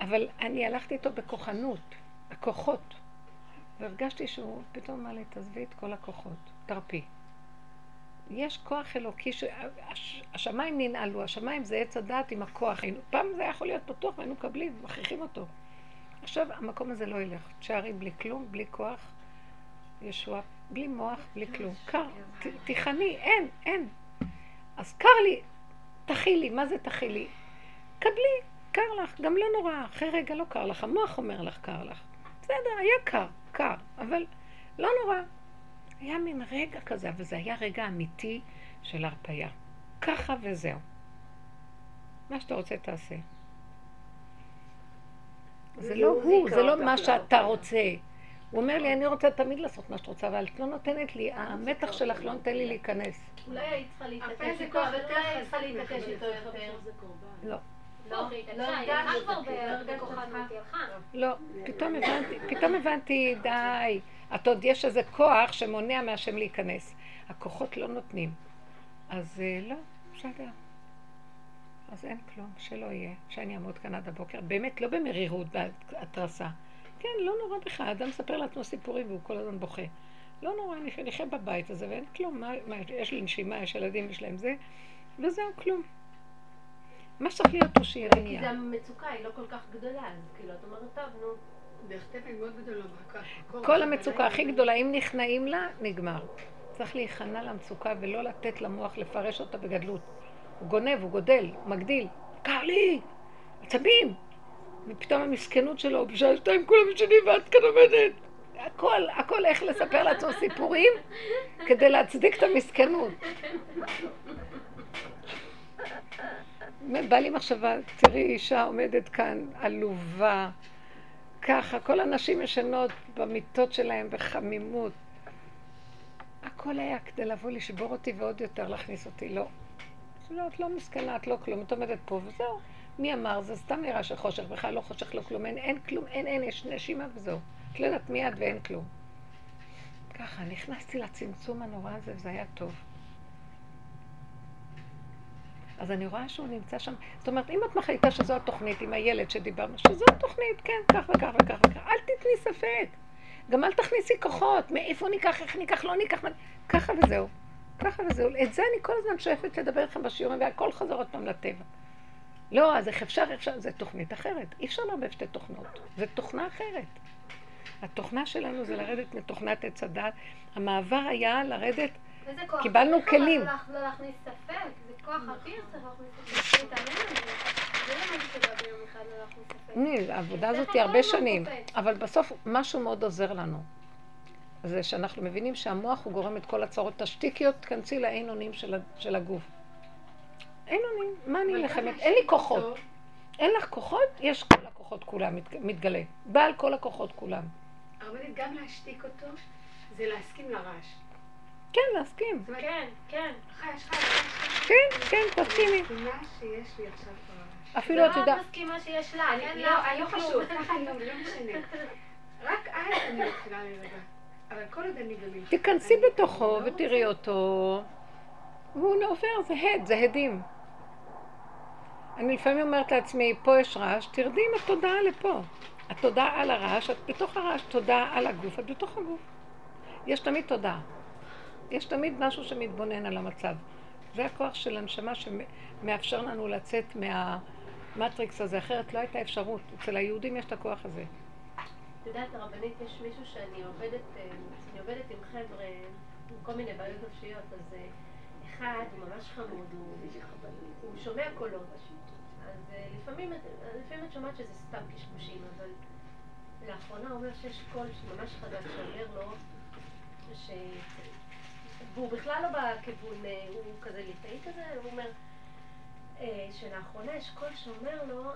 אבל אני הלכתי איתו בכוחנות, הכוחות, והרגשתי שהוא פתאום אמר לי, תעזבי את כל הכוחות, תרפי. יש כוח אלוקי, ש... הש... השמיים ננעלו, השמיים זה עץ הדעת עם הכוח, פעם זה יכול להיות פתוח, והיינו קבלים, מכריחים אותו. עכשיו המקום הזה לא ילך, תשארי בלי כלום, בלי כוח, ישועה, בלי מוח, בלי כלום. קר, תיכני, אין, אין. אז קר לי, תחילי, מה זה תחילי? קבלי, קר לך, גם לא נורא, אחרי רגע לא קר לך, המוח אומר לך קר לך. בסדר, היה קר, קר, אבל לא נורא. היה מין רגע כזה, וזה היה רגע אמיתי של הרפיה. ככה וזהו. מה שאתה רוצה תעשה. זה לא הוא, זה לא מה שאתה רוצה. הוא אומר לי, אני רוצה תמיד לעשות מה שאת רוצה, אבל את לא נותנת לי, המתח שלך לא נותן לי להיכנס. אולי היית צריכה להתעקש איתו, אבל אולי היית צריכה להתעקש איתו יותר. לא. לא, לא נתן כבר בהרגע כוחנותי לך. לא, פתאום הבנתי, די. את עוד יש איזה כוח שמונע מהשם להיכנס. הכוחות לא נותנים. אז לא, בסדר. אז אין כלום, שלא יהיה, שאני אעמוד כאן עד הבוקר. באמת לא במרירות, בהתרסה. כן, לא נורא בך, האדם מספר לעצמו סיפורים והוא כל הזמן בוכה. לא נורא, אני נחיה בבית הזה ואין כלום, מה, מה, יש לי נשימה, יש ילדים, יש להם זה, וזהו כלום. מה שצריך להיות פה שיהיה רגיעה. כי זה המצוקה, היא לא כל כך גדולה, אז כאילו, את אומרת, טוב, נו, בהחטף היא מאוד גדולה, כל, כל המצוקה הכי גדולה, אם נכנעים לה, נגמר. צריך להיכנע למצוקה ולא לתת למוח לפרש אותה בגדלות. הוא גונב, הוא גודל, הוא מגדיל, קר לי, עצבים. ופתאום המסכנות שלו, בשעה שתיים כולם משנים ואת כאן עומדת. הכל, הכל איך לספר לעצמו סיפורים כדי להצדיק את המסכנות. בא לי מחשבה, תראי אישה עומדת כאן, עלובה, ככה, כל הנשים ישנות במיטות שלהם בחמימות. הכל היה כדי לבוא לשבור אותי ועוד יותר להכניס אותי, לא. לא, את לא מסכנה, את לא כלום, את עומדת פה וזהו. מי אמר? זה סתם נראה שחושך, בכלל לא חושך, לא כלום, אין, אין כלום, אין, אין, יש נשימה וזהו. את לא יודעת מיד ואין כלום. ככה, נכנסתי לצמצום הנורא הזה וזה היה טוב. אז אני רואה שהוא נמצא שם, זאת אומרת, אם את מחליטה שזו התוכנית עם הילד שדיברנו, שזו התוכנית, כן, כך וכך וכך וכך, אל תתני ספק. גם אל תכניסי כוחות, מאיפה ניקח, איך ניקח, לא ניקח, ככה וזהו. ככה וזהו. את זה אני כל הזמן שואפת לדבר איתכם בשיעורים, והכל חזר עוד פעם לטבע. לא, אז איך אפשר, אפשר, זה תוכנית אחרת. אי אפשר לערבב שתי תוכנות, זה תוכנה אחרת. התוכנה שלנו זה לרדת מתוכנת עץ הדעת. המעבר היה לרדת, קיבלנו כלים. זה כוח, לא להכניס ספק, זה כוח אביר, צריך להכניס ספק. זה לא מגיע שבא ביום אחד לא להכניס ספק. ניל, העבודה הזאת היא הרבה שנים, אבל בסוף משהו מאוד עוזר לנו. זה שאנחנו מבינים שהמוח הוא גורם את כל הצרות תשתיקיות, תכנסי לאין אונים של הגוף. אין עונים, מה אני מלחמת? אין לי כוחות. אין לך כוחות? יש כל הכוחות כולם, מתגלה. בעל כל הכוחות כולם. הרמנית, גם להשתיק אותו, זה להסכים לרעש. כן, להסכים. כן, כן. חש, חש, חש. כן, כן, תסכימי. אני מסכימה שיש לי עכשיו רעש. אפילו את יודעת. אני מסכימה שיש לה, אני לא חשוב. ככה אני לא משנה. רק אז אני מתחילה לרגע. אבל כל עוד אני גלים. תיכנסי בתוכו ותראי אותו. והוא נעופר, זה הד, זה הדים. אני לפעמים אומרת לעצמי, פה יש רעש, תרדי עם התודעה לפה. התודעה על הרעש, את בתוך הרעש, תודעה על הגוף, את בתוך הגוף. יש תמיד תודעה. יש תמיד משהו שמתבונן על המצב. זה הכוח של הנשמה שמאפשר לנו לצאת מהמטריקס הזה, אחרת לא הייתה אפשרות. אצל היהודים יש את הכוח הזה. את יודעת, הרבנית, יש מישהו שאני עובדת עם חבר'ה, עם כל מיני בעיות נפשיות, אז אחד הוא ממש חמוד, הוא שומע קולות. אז לפעמים את שומעת שזה סתם קשקושים, אבל לאחרונה הוא אומר שיש קול ממש חדש שאומר לו ש... והוא בכלל לא בכיוון, הוא כזה ליטאי כזה, הוא אומר שלאחרונה יש קול שאומר לו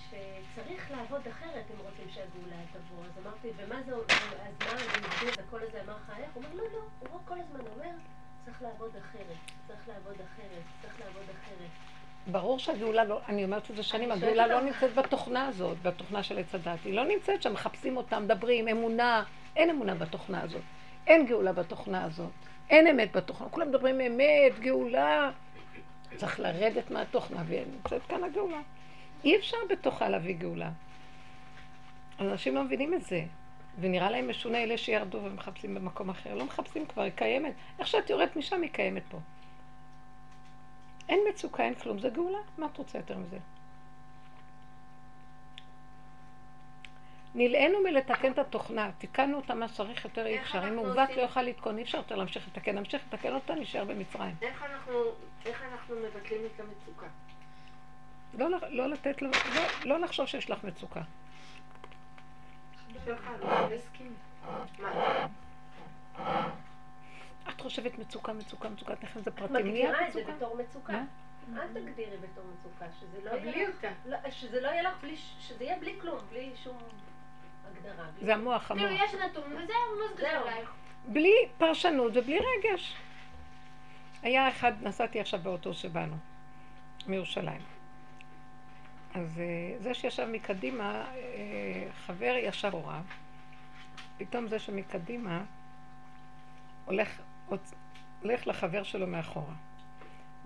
שצריך לעבוד אחרת אם רוצים שהגאולה תבוא. אז אמרתי, ומה זה, אז מה אני מבין את הקול הזה, אמר לך איך? הוא אומר, לא, לא, הוא כל הזמן אומר, צריך לעבוד אחרת, צריך לעבוד אחרת, צריך לעבוד אחרת. ברור שהגאולה לא, אני אומרת את זה שנים, הגאולה לא נמצאת בתוכנה הזאת, בתוכנה של הצדת. היא לא נמצאת שם, מחפשים אותה, מדברים, אמונה, אין אמונה בתוכנה הזאת. אין גאולה בתוכנה הזאת. אין אמת בתוכנה. כולם מדברים אמת, גאולה. צריך לרדת מהתוכנה, ונמצאת כאן הגאולה. אי אפשר בתוכה להביא גאולה. אנשים לא מבינים את זה. ונראה להם משונה אלה שירדו ומחפשים במקום אחר. לא מחפשים כבר, היא קיימת. איך שאת יורדת משם, היא קיימת פה. אין מצוקה, אין כלום. זה גאולה? מה את רוצה יותר מזה? נלאנו מלתקן את התוכנה, תיקנו אותה מה שצריך יותר אי אפשר, אם מעוות לא יוכל לתקון, אי אפשר יותר להמשיך לתקן, להמשיך לתקן אותה, נשאר במצרים. איך אנחנו, איך אנחנו מבטלים את המצוקה? לא, לא לתת, לא, לא לחשוב שיש לך מצוקה. את חושבת מצוקה, מצוקה, מצוקה, תכף זה פרטים. את מגדירה את זה בתור מצוקה. אל תגדירי בתור מצוקה, שזה לא יהיה לך, שזה יהיה בלי כלום, בלי שום הגדרה. זה המוח, המוח. יש נתון, וזה המוח גדולה. בלי פרשנות ובלי רגש. היה אחד, נסעתי עכשיו באוטו שבאנו, מירושלים. אז זה שישב מקדימה, חבר ישב הורה, פתאום זה שמקדימה, הולך, הולך לחבר שלו מאחורה.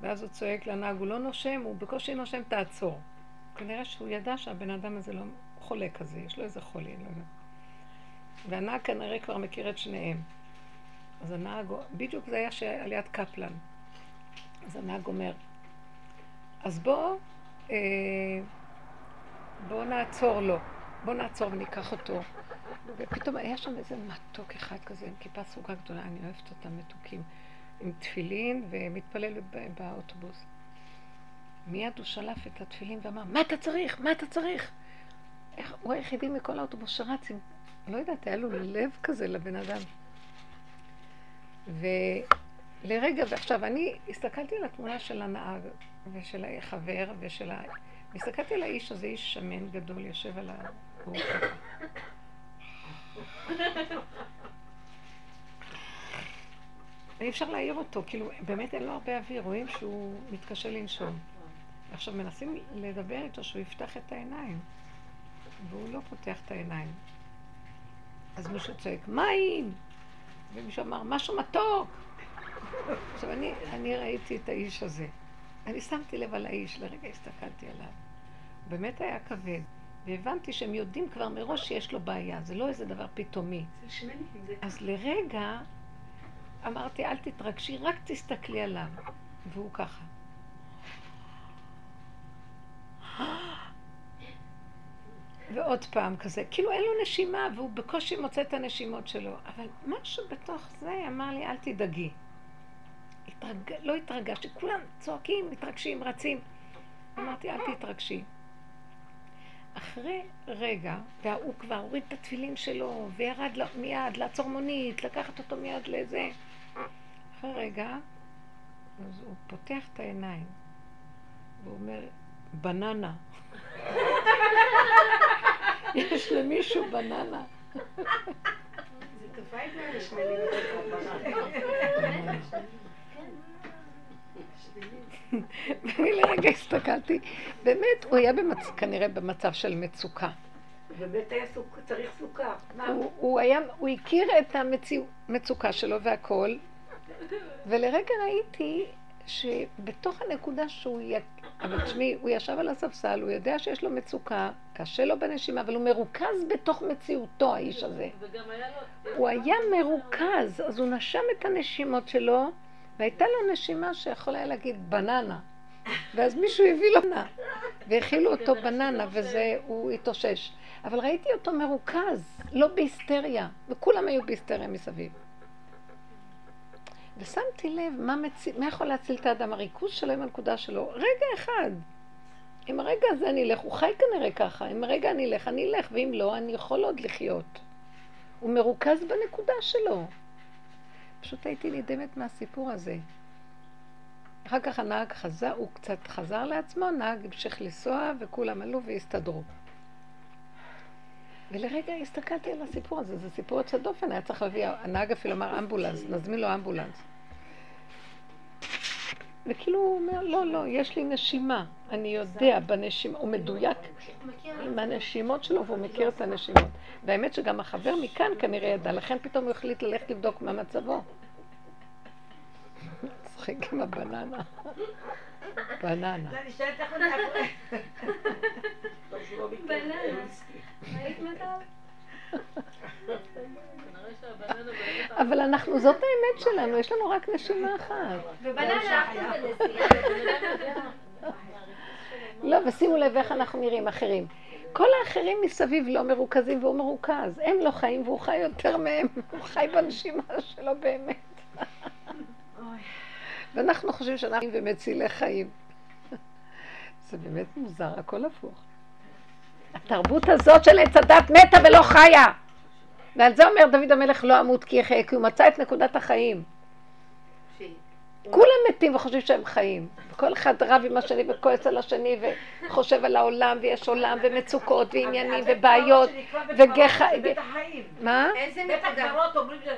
ואז הוא צועק לנהג, הוא לא נושם, הוא בקושי נושם, תעצור. כנראה שהוא ידע שהבן אדם הזה לא חולה כזה, יש לו איזה חולי, לא יודע. והנהג כנראה כבר מכיר את שניהם. אז הנהג, בדיוק זה היה שעל יד קפלן. אז הנהג אומר, אז בוא, אה, בוא נעצור לו, בוא נעצור וניקח אותו. ופתאום היה שם איזה מתוק אחד כזה, עם כיפה סוגה גדולה, אני אוהבת אותם מתוקים. עם תפילין ומתפלל באוטובוס. מיד הוא שלף את התפילין ואמר, מה אתה צריך? מה אתה צריך? הוא היחידי מכל האוטובוס שרץ עם... לא יודעת, היה לו לב כזה לבן אדם. ולרגע, ועכשיו אני הסתכלתי על התמונה של הנהג ושל החבר ושל ה... הסתכלתי על האיש הזה, איש שמן גדול, יושב על הגור. ואי אפשר להעיר אותו, כאילו באמת אין לו הרבה אוויר, רואים שהוא מתקשה לנשום. עכשיו מנסים לדבר איתו שהוא יפתח את העיניים, והוא לא פותח את העיניים. אז מישהו צועק, מים! ומישהו אמר, משהו מתוק! עכשיו אני, אני ראיתי את האיש הזה. אני שמתי לב על האיש, לרגע הסתכלתי עליו. באמת היה כבד. והבנתי שהם יודעים כבר מראש שיש לו בעיה, זה לא איזה דבר פתאומי. זה שמן עם זה. אז לרגע... אמרתי, אל תתרגשי, רק תסתכלי עליו. והוא ככה. ועוד פעם כזה. כאילו אין לו נשימה, והוא בקושי מוצא את הנשימות שלו. אבל משהו בתוך זה אמר לי, אל תדאגי. התרג... לא התרגשתי. כולם צועקים, מתרגשים, רצים. אמרתי, אל תתרגשי. אחרי רגע, והוא כבר הוריד את התפילין שלו, וירד מיד לעצור מונית, לקחת אותו מיד לזה. אחרי רגע, אז הוא פותח את העיניים, והוא אומר, בננה. יש למישהו בננה. זה טובה את זה, יש לי בננה. ואני לרגע הסתכלתי, באמת הוא היה כנראה במצב של מצוקה. באמת היה צריך סוכר. הוא הכיר את המצוקה שלו והכל, ולרגע ראיתי שבתוך הנקודה שהוא, אבל שמי, הוא ישב על הספסל, הוא יודע שיש לו מצוקה, קשה לו בנשימה, אבל הוא מרוכז בתוך מציאותו, האיש הזה. הוא היה מרוכז, אז הוא נשם את הנשימות שלו, והייתה לו נשימה שיכולה להגיד בננה, ואז מישהו הביא לו בננה, והכילו אותו בננה, וזה הוא התאושש. אבל ראיתי אותו מרוכז, לא בהיסטריה, וכולם היו בהיסטריה מסביב. ושמתי לב מה, מצ... מה יכול להציל את האדם, הריכוז שלו עם הנקודה שלו, רגע אחד. אם הרגע הזה אני אלך, הוא חי כנראה ככה, אם הרגע אני אלך, אני אלך, ואם לא, אני יכול עוד לחיות. הוא מרוכז בנקודה שלו. פשוט הייתי נדמת מהסיפור הזה. אחר כך הנהג חזר, הוא קצת חזר לעצמו, הנהג המשיך לנסוע, וכולם עלו והסתדרו. ולרגע הסתכלתי על הסיפור הזה, זה סיפור יוצא דופן, היה צריך להביא, הנהג אפילו אמר אמבולנס, נזמין לו אמבולנס. וכאילו הוא אומר, לא, לא, יש לי נשימה, אני יודע בנשימה, הוא מדויק עם הנשימות שלו, והוא מכיר את הנשימות. והאמת שגם החבר מכאן כנראה ידע, לכן פתאום הוא החליט ללכת לבדוק מה מצבו. צחק עם הבננה. בננה. לא, אני שואלת לך מנחקות. בננה. ראית מטב? אבל אנחנו, זאת האמת שלנו, יש לנו רק נשימה אחת. ובננה אחת בנסיעה. לא, ושימו לב איך אנחנו נראים אחרים. כל האחרים מסביב לא מרוכזים והוא מרוכז. הם לא חיים והוא חי יותר מהם. הוא חי בנשימה שלו באמת. ואנחנו חושבים שאנחנו ומצילי חיים. זה באמת מוזר, הכל הפוך. התרבות הזאת של הצדת מתה ולא חיה. ועל זה אומר דוד המלך לא אמות כי יחיה, כי הוא מצא את נקודת החיים. כולם מתים וחושבים שהם חיים. כל אחד רב עם השני וכועס על השני וחושב על העולם, ויש עולם ומצוקות ועניינים ובעיות וגחל. מה? איזה נקודות אומרים ש...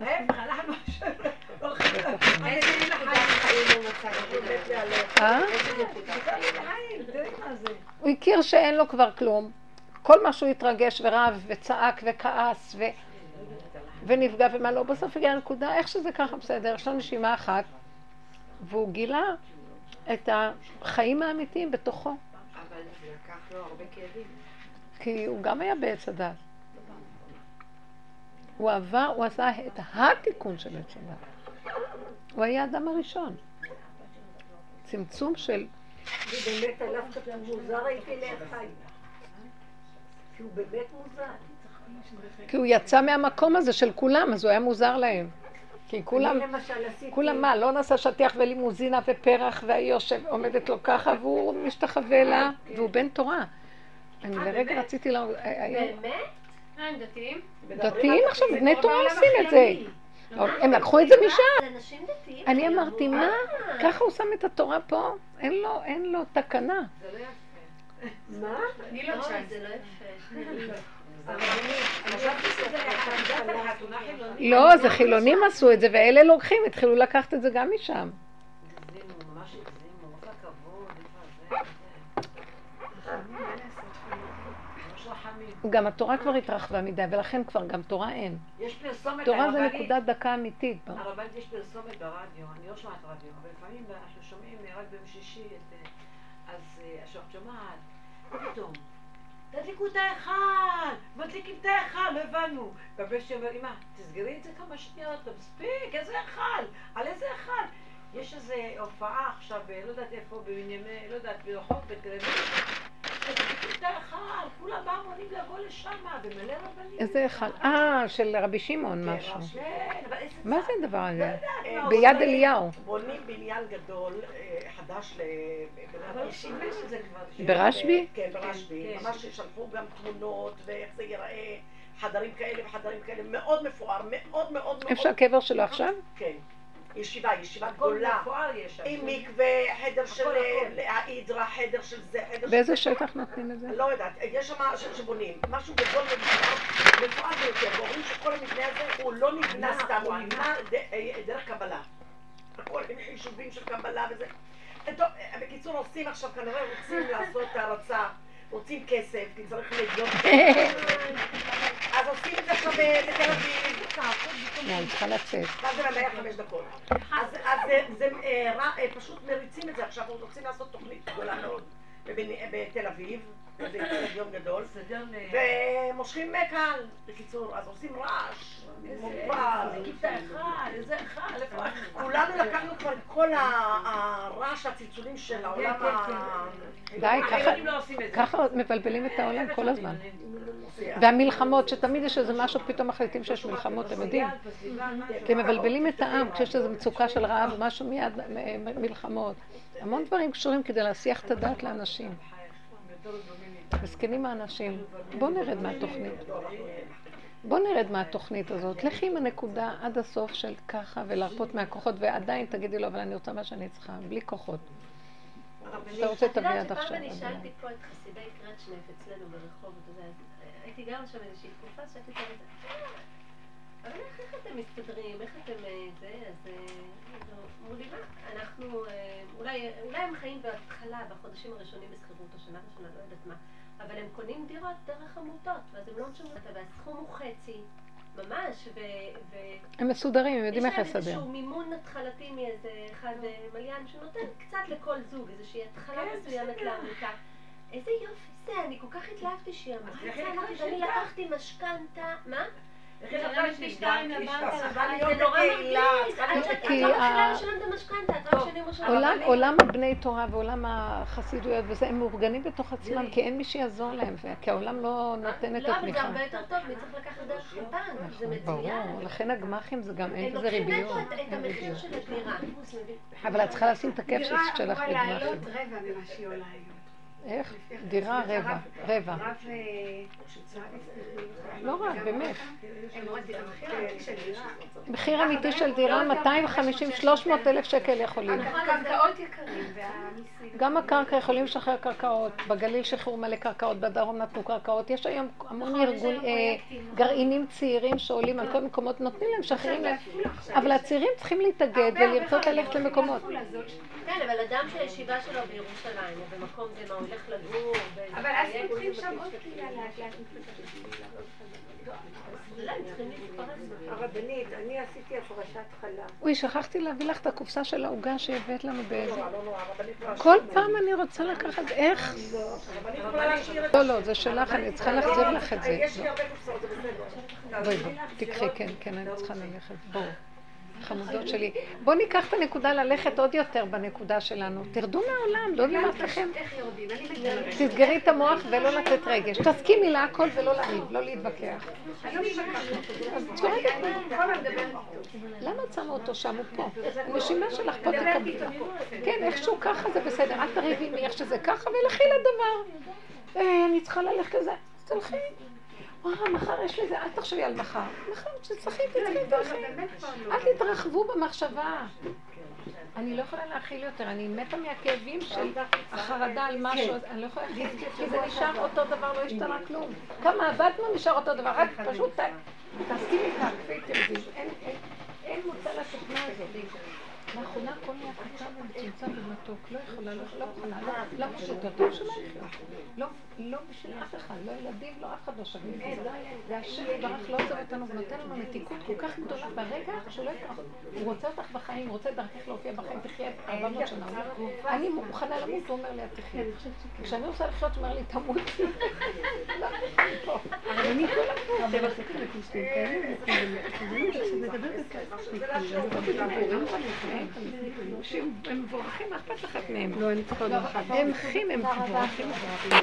ההפך, אנחנו עכשיו הולכים. איזה נקודה חיים הוא מצא? איזה נקודה חיים? תראי מה זה. הוא הכיר שאין לו כבר כלום. כל מה שהוא התרגש ורב וצעק וכעס ונפגע ומה לא. בסוף הגיעה הנקודה, איך שזה ככה בסדר, יש לו נשימה אחת. והוא גילה את החיים האמיתיים בתוכו. אבל זה לקח לו הרבה כאבים. כי הוא גם היה בעץ הדת. הוא עבר, הוא עשה את התיקון של עץ הדת. הוא היה האדם הראשון. צמצום של... זה באמת עליו קצת מוזר הייתי להחי. כי הוא באמת מוזר. כי הוא יצא מהמקום הזה של כולם, אז הוא היה מוזר להם. כי כולם, כולם מה, לא נסע שטיח ולימוזינה ופרח והיושב עומדת לו ככה והוא משתחווה לה, והוא בן תורה. אני לרגע רציתי לה... באמת? הם דתיים? דתיים עכשיו, בני תורה עושים את זה. הם לקחו את זה משם. אני אמרתי, מה? ככה הוא שם את התורה פה? אין לו תקנה. זה לא יפה. מה? אני לא חושב, זה לא יפה. לא, זה חילונים עשו את זה, ואלה לוקחים, התחילו לקחת את זה גם משם. גם התורה כבר התרחבה מדי, ולכן כבר גם תורה אין. תורה זה נקודה דקה אמיתית. הרבנית, יש פרסומת ברדיו, אני לא שומעת רדיו, אבל לפעמים אנחנו שומעים רק ביום שישי, אז השעות שומעת, פתאום. תדליקו את האחל, מדליקים את האחל, לא הבנו. והבשתי אומר, אמא, תסגרי את זה כמה שניות, תספיק, איזה האחל, על איזה האחל. יש איזו הופעה עכשיו, לא יודעת איפה, בבנייני, לא יודעת, ברחוב, בתל-אביב. תדליקו את האחל, כולם בא מונים לבוא לשם, ומלא רבנים. איזה האחל? אה, של רבי שמעון משהו. כן, אבל איזה צעד. מה זה הדבר הזה? ביד אליהו. בונים בניין גדול, חדש ברשבי? כן, ברשבי. ממש שלחו גם תמונות ואיך זה ייראה, חדרים כאלה וחדרים כאלה, מאוד מפואר, מאוד מאוד... איפה הקבר שלו עכשיו? כן. ישיבה, ישיבה גדולה. עם מקווה, חדר של העידרה, חדר של זה, חדר של... באיזה שטח נותנים את זה? לא יודעת, יש שם שבונים, משהו גדול מפואר יותר, ואומרים שכל המבנה הזה הוא לא נבנה סתם, הוא נבנה דרך קבלה. הכל עם חישובים של קבלה וזה. טוב, בקיצור עושים עכשיו, כנראה רוצים לעשות הרצה, רוצים כסף, כי צריך להגיון אז עושים את זה עכשיו בתל אביב אני צריכה לצאת אז זה למאה חמש דקות אז זה פשוט מריצים את זה עכשיו, רוצים לעשות תוכנית גדולה מאוד בתל אביב יום גדול, ומושכים קהל, בקיצור, אז עושים רעש, מוגבל, כיתה אחד, איזה אחד, כולנו לקחנו כבר כל הרעש, הציצולים של העולם ה... די, ככה מבלבלים את העולם כל הזמן. והמלחמות, שתמיד יש איזה משהו, פתאום מחליטים שיש מלחמות, אתם יודעים? כי מבלבלים את העם, כשיש איזו מצוקה של רעב, משהו מיד מלחמות. המון דברים קשורים כדי להסיח את הדעת לאנשים. מסכנים האנשים, בוא נרד מהתוכנית. בוא נרד מהתוכנית הזאת, לכי עם הנקודה עד הסוף של ככה ולהרפות מהכוחות, ועדיין תגידי לו, אבל אני רוצה מה שאני צריכה, בלי כוחות. אתה רוצה תביא עד עכשיו. שפעם אני שאלתי פה את חסידי קראת שלף אצלנו ברחובות, הייתי גר שם איזושהי תקופה שהייתי תמיד, אבל איך אתם מסתדרים, איך אתם זה, אז... מודימה, אנחנו, אולי הם חיים בהתחלה, בחודשים הראשונים בסחירות, או שנה ראשונה, לא יודעת מה, אבל הם קונים דירות דרך עמותות, ואז הם לא משומעים אותה, והסכום הוא חצי, ממש, ו... הם מסודרים, הם יודעים איך לסדר. יש להם איזשהו מימון התחלתי מאיזה אחד מליין, שנותן קצת לכל זוג, איזושהי התחלה מסוימת לעמותה. איזה יופי זה, אני כל כך התלהבתי שהיא אמרתי, ואני לקחתי משכנתה, מה? עולם הבני תורה ועולם החסידויות וזה, הם מאורגנים בתוך עצמם כי אין מי שיעזור להם, כי העולם לא נותן את התמיכה. לא, אבל זה הרבה יותר טוב, מי צריך לקחת דרך חבן, זה מצוין. לכן הגמחים זה גם אין בזה ריביות. הם לוקחים את המחיר של הדירה. אבל את צריכה לשים את הכיף שלך בגמחים. דירה יכולה לעלות רבע ממה שהיא עולה היום. איך? דירה רבע, רבע. לא רק, באמת. מחיר אמיתי של דירה מאתיים חמישים עד שלוש מאות אלף שקל יכולים. הקרקעות יקרים. גם הקרקע יכולים לשחרר קרקעות. בגליל שחררו מלא קרקעות, בדרום נתנו קרקעות. יש היום המון גרעינים צעירים שעולים על כל מקומות, נותנים להם, שחררים להם. אבל הצעירים צריכים להתאגד ולרצות ללכת למקומות. כן, אבל אדם שהישיבה שלו בירושלים, במקום זה מה הולך לגור... אבל אז פותחים שם עוד קהילה לאט-לאט הרבנית, אני עשיתי הפרשת חלה. אוי, שכחתי להביא לך את הקופסה של העוגה שהבאת לנו באיזה... כל פעם אני רוצה לקחת, איך? לא, לא, זה שלך, אני צריכה להחזיר לך את זה. יש לי הרבה קופסאות, זה בסדר. בואי, בואי, תקחי, כן, כן, אני צריכה ללכת, בואו. חמודות שלי. בואו ניקח את הנקודה ללכת עוד יותר בנקודה שלנו. תרדו מהעולם, לא נאמרת לכם. תסגרי את המוח ולא לתת רגש. תסכימי להכל ולא להריב, לא להתווכח. אז תשורדת לי. למה צמה אותו שם ופה? הנשימה שלך פה תקבלי. כן, איכשהו ככה זה בסדר. את תריבי מי איך שזה ככה ולכי לדבר. אני צריכה ללכת לזה. תלכי. וואו, מחר יש לזה, אל תחשבי על מחר. מחר, שצריכי, תצריכי, תצריכי. אל תתרחבו במחשבה. אני לא יכולה להכיל יותר, אני מתה מהכאבים של החרדה על משהו, אני לא יכולה להכיל, כי זה נשאר אותו דבר, לא השתנה כלום. כמה עבדנו, נשאר אותו דבר, רק פשוט תסכימי תעקפי, תרדי. אין מוצא לתוכנה הזאת. לאחרונה כל מיני הקצה ומצומצם ומתוק, לא יכולה, לא יכולה, לא פשוטה, לא משנה לכם. לא בשביל אף אחד, לא ילדים, לא אף אחד לא שווים. והשם ברח לא עוזב אותנו ונותן לנו מתיקות כל כך גדולה ברגע שלא יקח. הוא רוצה אותך בחיים, הוא רוצה דרכך להופיע בחיים, תחיה ארבע מאות שנה. אני מוכנה למות, הוא אומר לי, תחיה. כשאני רוצה לחיות, הוא אומר לי, תמות. לא, לא. אבל אני כל הכבוד. אתם עסקים לקושטים, כן? מדברת שהם בורחים, אכפת אחת מהם. לא, אני צריכה עוד אחת. הם חים, הם בורחים,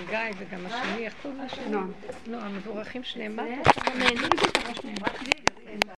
גיא וגם השני, איך קוראים לשני? נועם. נועם, מבורחים שניהם. מה? נהנים את הראש שניהם.